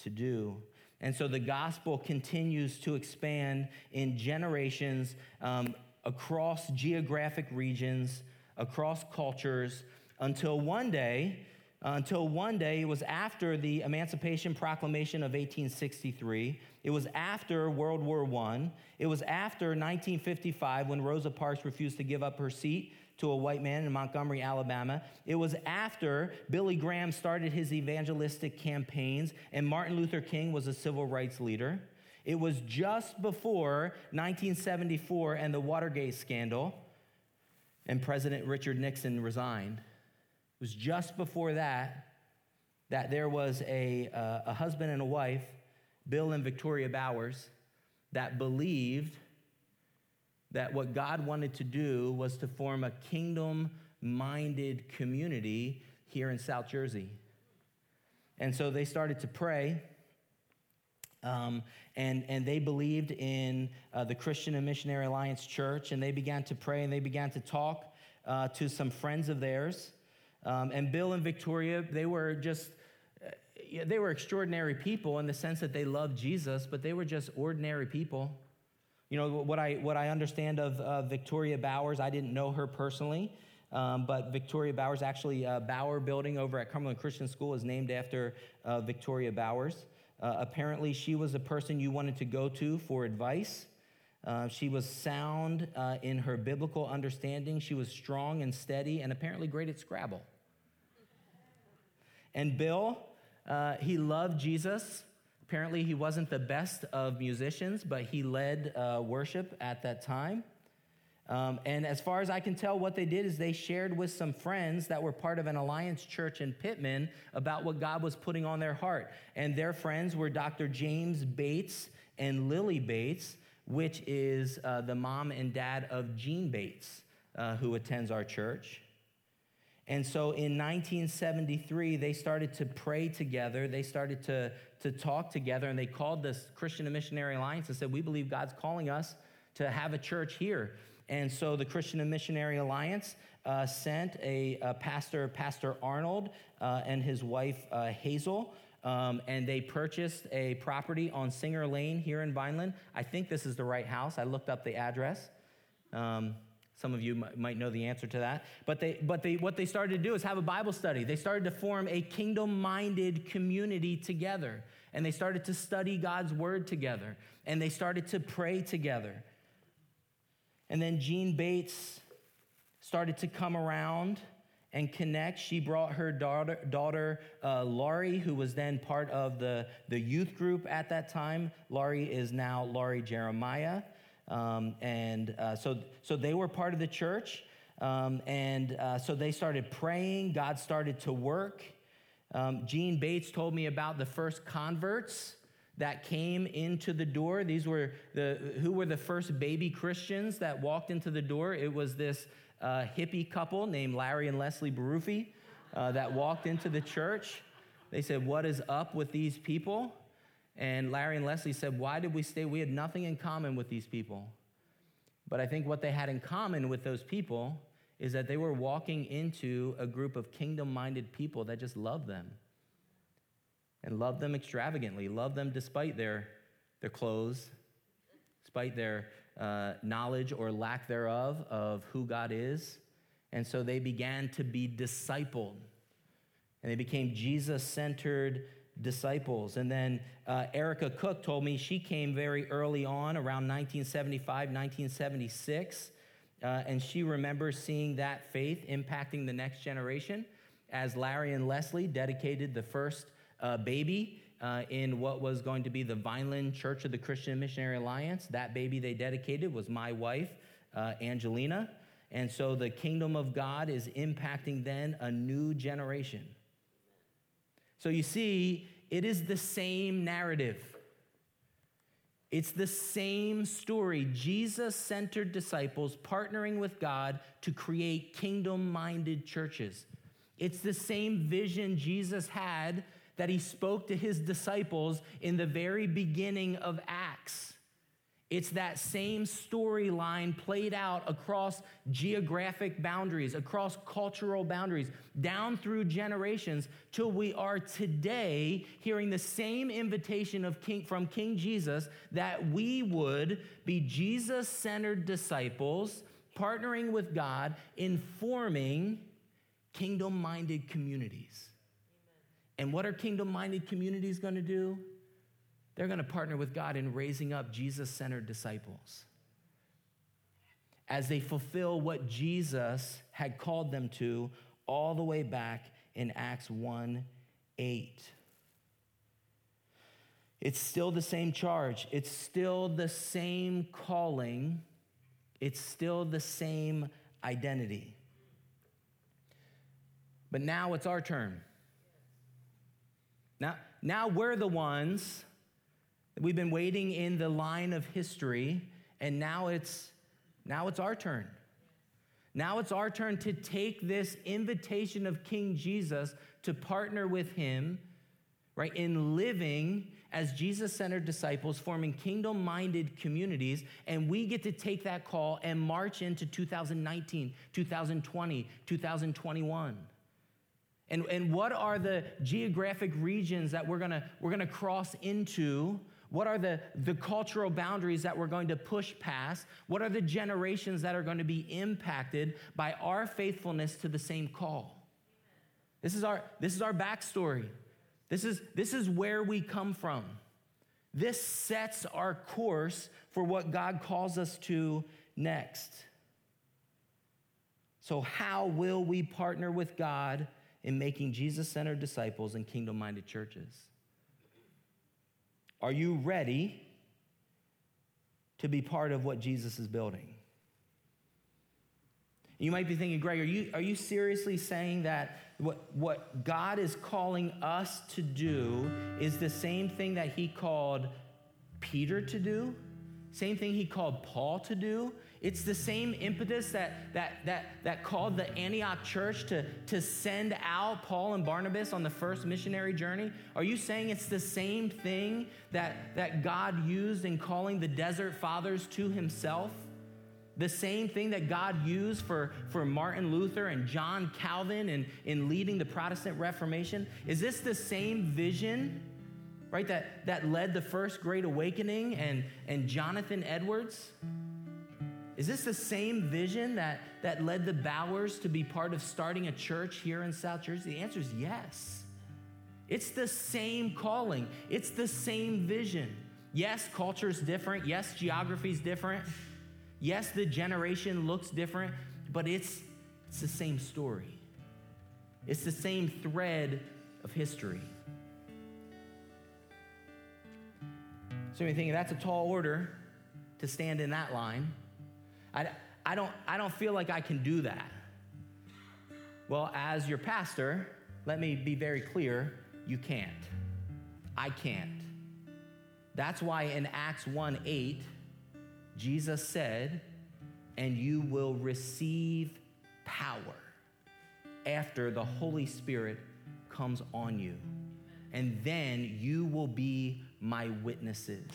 to do. And so the gospel continues to expand in generations, um, across geographic regions, across cultures, until one day. Until one day, it was after the Emancipation Proclamation of eighteen sixty-three. It was after World War One. It was after nineteen fifty-five, when Rosa Parks refused to give up her seat to a white man in Montgomery, Alabama. It was after Billy Graham started his evangelistic campaigns and Martin Luther King was a civil rights leader. It was just before nineteen seventy-four and the Watergate scandal, and President Richard Nixon resigned. It was just before that that there was a, uh, a husband and a wife, Bill and Victoria Bowers, that believed that what God wanted to do was to form a kingdom-minded community here in South Jersey. And so they started to pray. Um, and, and they believed in uh, the Christian and Missionary Alliance Church, and they began to pray, and they began to talk uh, to some friends of theirs. Um, and Bill and Victoria, they were just, uh, they were extraordinary people in the sense that they loved Jesus, but they were just ordinary people. You know, what I, what I understand of uh, Victoria Bowers, I didn't know her personally, Um, but Victoria Bowers, actually uh, Bauer Building over at Cumberland Christian School is named after uh, Victoria Bowers. Uh, apparently, she was a person you wanted to go to for advice. Uh, she was sound uh, in her biblical understanding. She was strong and steady and apparently great at Scrabble. And Bill, uh, he loved Jesus. Apparently, he wasn't the best of musicians, but he led uh, worship at that time. Um, and as far as I can tell, what they did is they shared with some friends that were part of an Alliance church in Pittman about what God was putting on their heart. And their friends were Doctor James Bates and Lily Bates, which is uh, the mom and dad of Gene Bates, uh, who attends our church. And so in nineteen seventy-three, they started to pray together. They started to, to talk together, and they called this Christian and Missionary Alliance and said, "We believe God's calling us to have a church here." And so the Christian and Missionary Alliance uh, sent a, a pastor, Pastor Arnold, uh, and his wife, uh, Hazel, um, and they purchased a property on Singer Lane here in Vineland. I think this is the right house. I looked up the address. Um, some of you m- might know the answer to that. But they, but they, what they started to do is have a Bible study. They started to form a kingdom-minded community together, and they started to study God's word together, and they started to pray together. And then Gene Bates started to come around and connect. She brought her daughter, daughter uh, Laurie, who was then part of the, the youth group at that time. Laurie is now Laurie Jeremiah. Um, and uh, so, so they were part of the church. Um, and uh, so they started praying. God started to work. Um, Gene Bates told me about the first converts that came into the door. These were the, who were the first baby Christians that walked into the door? It was this uh, hippie couple named Larry and Leslie Barufi uh, that walked into the church. They said, "What is up with these people?" And Larry and Leslie said, "Why did we stay? We had nothing in common with these people." But I think what they had in common with those people is that they were walking into a group of kingdom-minded people that just loved them. And love them extravagantly, love them despite their, their clothes, despite their uh, knowledge or lack thereof of who God is. And so they began to be discipled. And they became Jesus-centered disciples. And then uh, Erica Cook told me she came very early on, around nineteen seventy-five, nineteen seventy-six. Uh, and she remembers seeing that faith impacting the next generation as Larry and Leslie dedicated the first Uh, baby uh, in what was going to be the Vineland Church of the Christian Missionary Alliance. That baby they dedicated was my wife, uh, Angelina. And so the kingdom of God is impacting then a new generation. So you see, it is the same narrative. It's the same story. Jesus-centered disciples partnering with God to create kingdom-minded churches. It's the same vision Jesus had that he spoke to his disciples in the very beginning of Acts. It's that same storyline played out across geographic boundaries, across cultural boundaries, down through generations, till we are today hearing the same invitation of King, from King Jesus, that we would be Jesus-centered disciples, partnering with God, in forming kingdom-minded communities. And what are kingdom-minded communities going to do? They're going to partner with God in raising up Jesus-centered disciples. as they fulfill what Jesus had called them to all the way back in Acts one eight. It's still the same charge. It's still the same calling. It's still the same identity. But now it's our turn. Now, now we're the ones that we've been waiting in the line of history, and now it's now it's our turn. Now it's our turn to take this invitation of King Jesus to partner with him, right, in living as Jesus-centered disciples, forming kingdom-minded communities, and we get to take that call and march into two thousand nineteen, two thousand twenty, two thousand twenty-one. And, and what are the geographic regions that we're gonna we're gonna cross into? What are the, the cultural boundaries that we're going to push past? What are the generations that are going to be impacted by our faithfulness to the same call? This is our this is our backstory. This is this is where we come from. This sets our course for what God calls us to next. So how will we partner with God in making Jesus-centered disciples and kingdom-minded churches? Are you ready to be part of what Jesus is building? You might be thinking, Greg, are you, are you seriously saying that what, what God is calling us to do is the same thing that he called Peter to do? Same thing he called Paul to do. It's the same impetus that that that that called the Antioch church to, to send out Paul and Barnabas on the first missionary journey. Are you saying it's the same thing that, that God used in calling the Desert Fathers to himself? The same thing that God used for, for Martin Luther and John Calvin and in leading the Protestant Reformation? Is this the same vision? Right, that, that led the First Great Awakening and, and Jonathan Edwards? Is this the same vision that, that led the Bowers to be part of starting a church here in South Jersey? The answer is yes. It's the same calling. It's the same vision. Yes, culture's different. Yes, geography's different. Yes, the generation looks different, but it's, it's the same story. It's the same thread of history. So you're thinking, that's a tall order to stand in that line. I, I, don't, I don't feel like I can do that. Well, as your pastor, let me be very clear, you can't. I can't. That's why in Acts one eight, Jesus said, and you will receive power after the Holy Spirit comes on you. And then you will be my witnesses.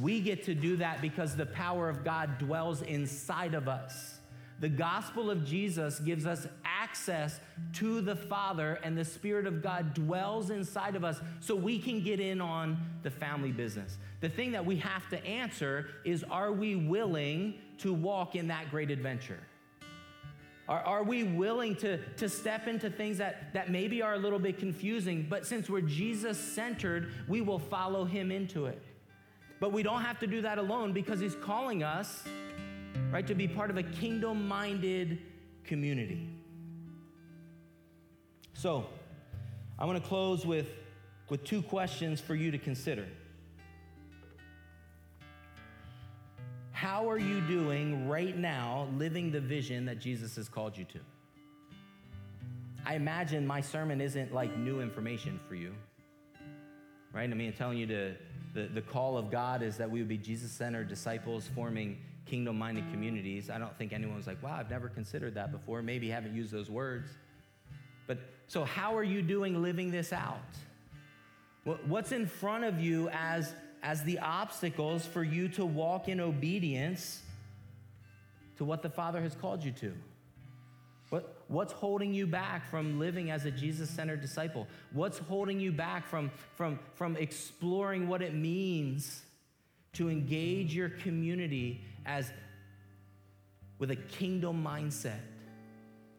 We get to do that because the power of God dwells inside of us. The gospel of Jesus gives us access to the Father, and the Spirit of God dwells inside of us so we can get in on the family business. The thing that we have to answer is, are we willing to walk in that great adventure? Are, are we willing to, to step into things that, that maybe are a little bit confusing, but since we're Jesus-centered, we will follow him into it. But we don't have to do that alone because he's calling us, right, to be part of a kingdom-minded community. So I want to close with, with two questions for you to consider. How are you doing right now living the vision that Jesus has called you to? I imagine my sermon isn't like new information for you, right? I mean, I'm telling you to, the, the call of God is that we would be Jesus-centered disciples forming kingdom-minded communities. I don't think anyone's like, wow, I've never considered that before. Maybe haven't used those words. But so how are you doing living this out? What's in front of you as as the obstacles for you to walk in obedience to what the Father has called you to? What, what's holding you back from living as a Jesus-centered disciple? What's holding you back from, from, from exploring what it means to engage your community as with a kingdom mindset?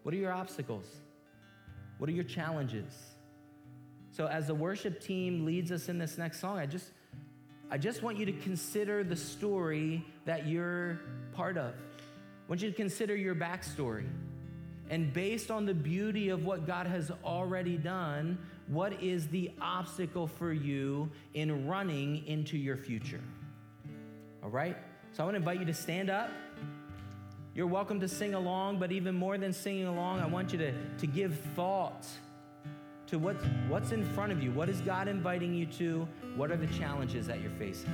What are your obstacles? What are your challenges? So as the worship team leads us in this next song, I just... I just want you to consider the story that you're part of. I want you to consider your backstory. And based on the beauty of what God has already done, what is the obstacle for you in running into your future? All right? So I want to invite you to stand up. You're welcome to sing along, but even more than singing along, I want you to, to give thought to what's, what's in front of you. What is God inviting you to? What are the challenges that you're facing?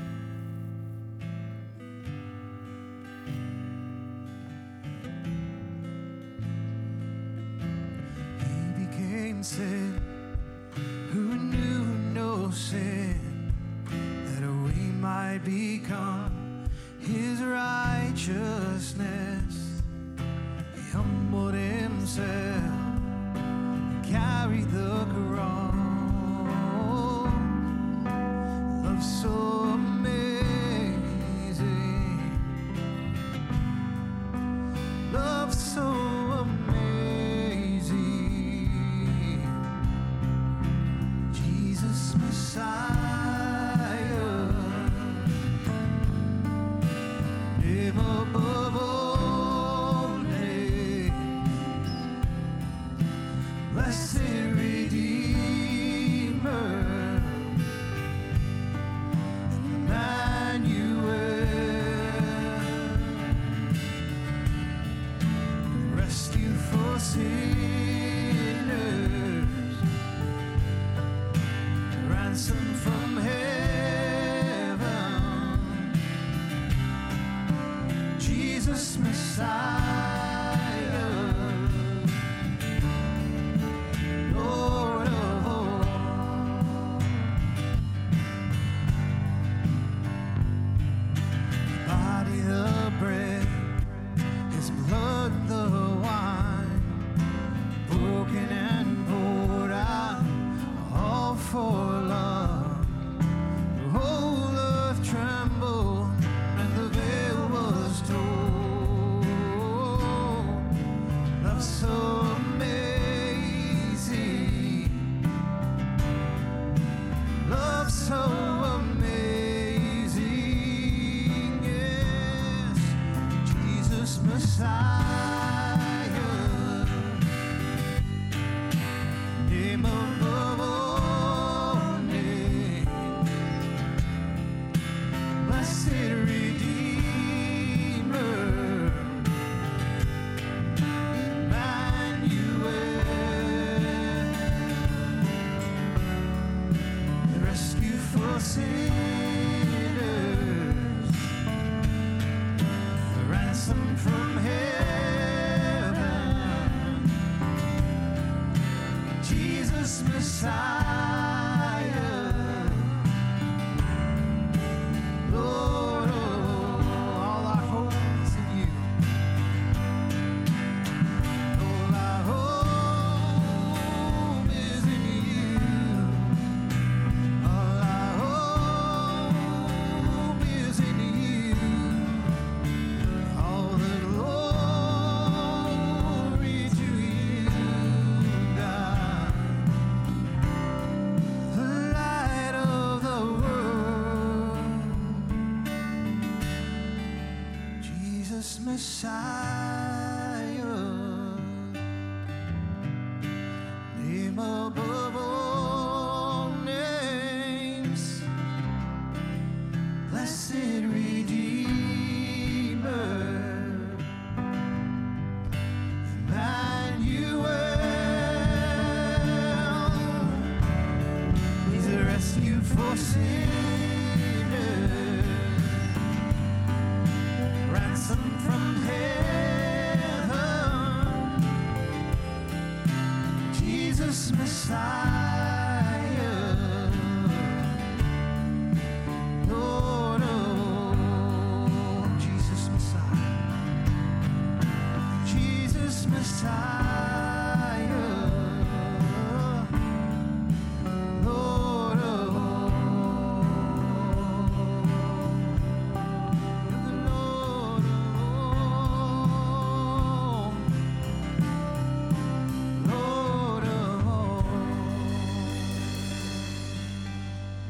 He became sin, who knew no sin, that we might become his righteousness. He humbled himself, carried the cross. Love so amazing, love so amazing, Jesus Messiah, name above all.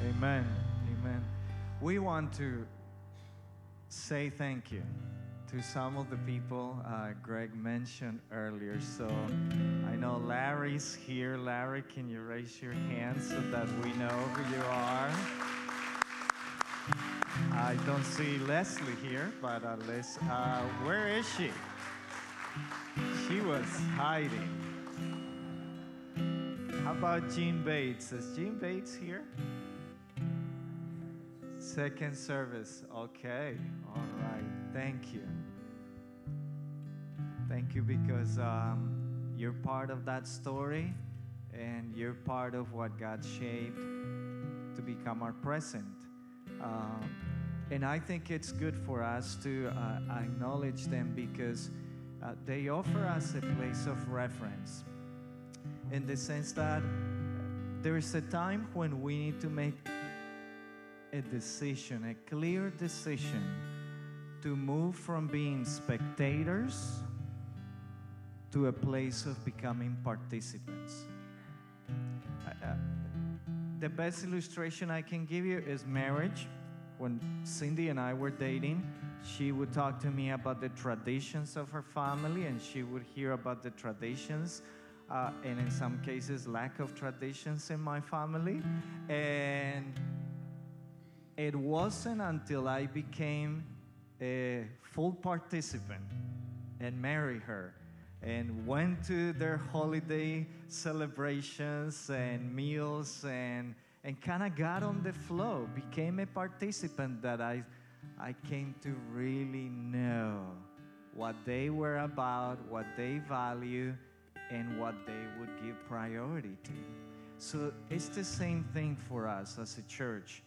Amen. Amen. We want to say thank you to some of the people uh, Greg mentioned earlier. So I know Larry's here. Larry, can you raise your hand so that we know who you are? I don't see Leslie here, but uh, Les, uh, where is she? She was hiding. How about Gene Bates? Is Gene Bates here? Second service. Okay. All right. Thank you. Thank you because um, you're part of that story and you're part of what God shaped to become our present. Um, and I think it's good for us to uh, acknowledge them because uh, they offer us a place of reference in the sense that there is a time when we need to make a decision, a clear decision to move from being spectators to a place of becoming participants. Uh, the best illustration I can give you is marriage. When Cindy and I were dating, she would talk to me about the traditions of her family, and she would hear about the traditions uh, and in some cases lack of traditions in my family. And it wasn't until I became a full participant and married her and went to their holiday celebrations and meals and and kind of got on the flow, became a participant, that I, I came to really know what they were about, what they value, and what they would give priority to. So it's the same thing for us as a church.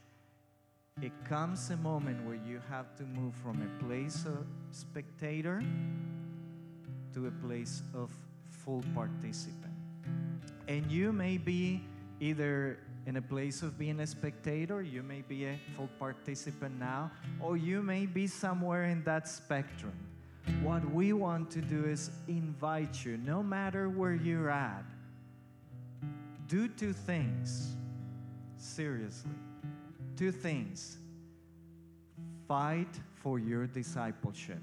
It comes a moment where you have to move from a place of spectator to a place of full participant. And you may be either in a place of being a spectator, you may be a full participant now, or you may be somewhere in that spectrum. What we want to do is invite you, no matter where you're at, do two things, seriously. Two things. Fight for your discipleship.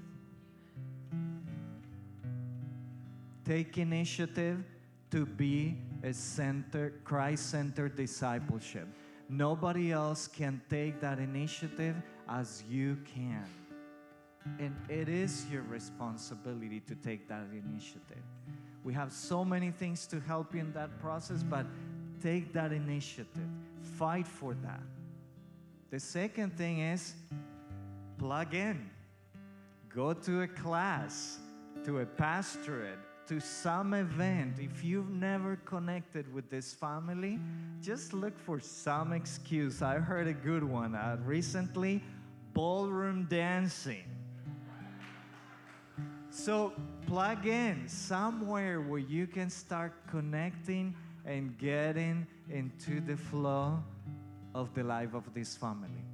Take initiative to be a center, Christ-centered discipleship. Nobody else can take that initiative as you can. And it is your responsibility to take that initiative. We have so many things to help you in that process, but take that initiative. Fight for that. The second thing is plug in. Go to a class, to a pastorate, to some event. If you've never connected with this family, just look for some excuse. I heard a good one uh, recently, ballroom dancing. So plug in somewhere where you can start connecting and getting into the flow of the life of this family.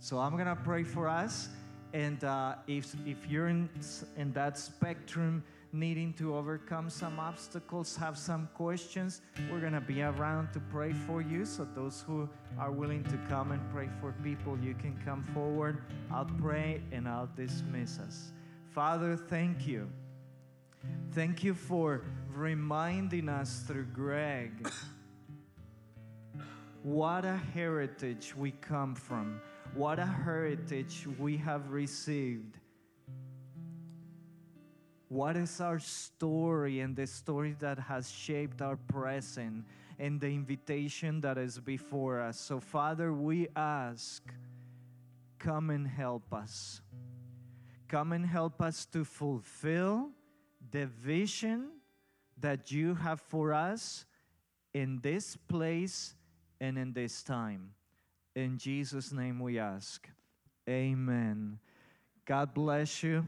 So I'm gonna pray for us, and uh, if if you're in in that spectrum, needing to overcome some obstacles, have some questions, we're gonna be around to pray for you. So those who are willing to come and pray for people, you can come forward. I'll pray and I'll dismiss us. Father, thank you. Thank you for reminding us through Greg what a heritage we come from, what a heritage we have received. What is our story and the story that has shaped our present and the invitation that is before us. So, Father, we ask, come and help us. Come and help us to fulfill the vision that you have for us in this place and in this time. In Jesus' name we ask. Amen. God bless you.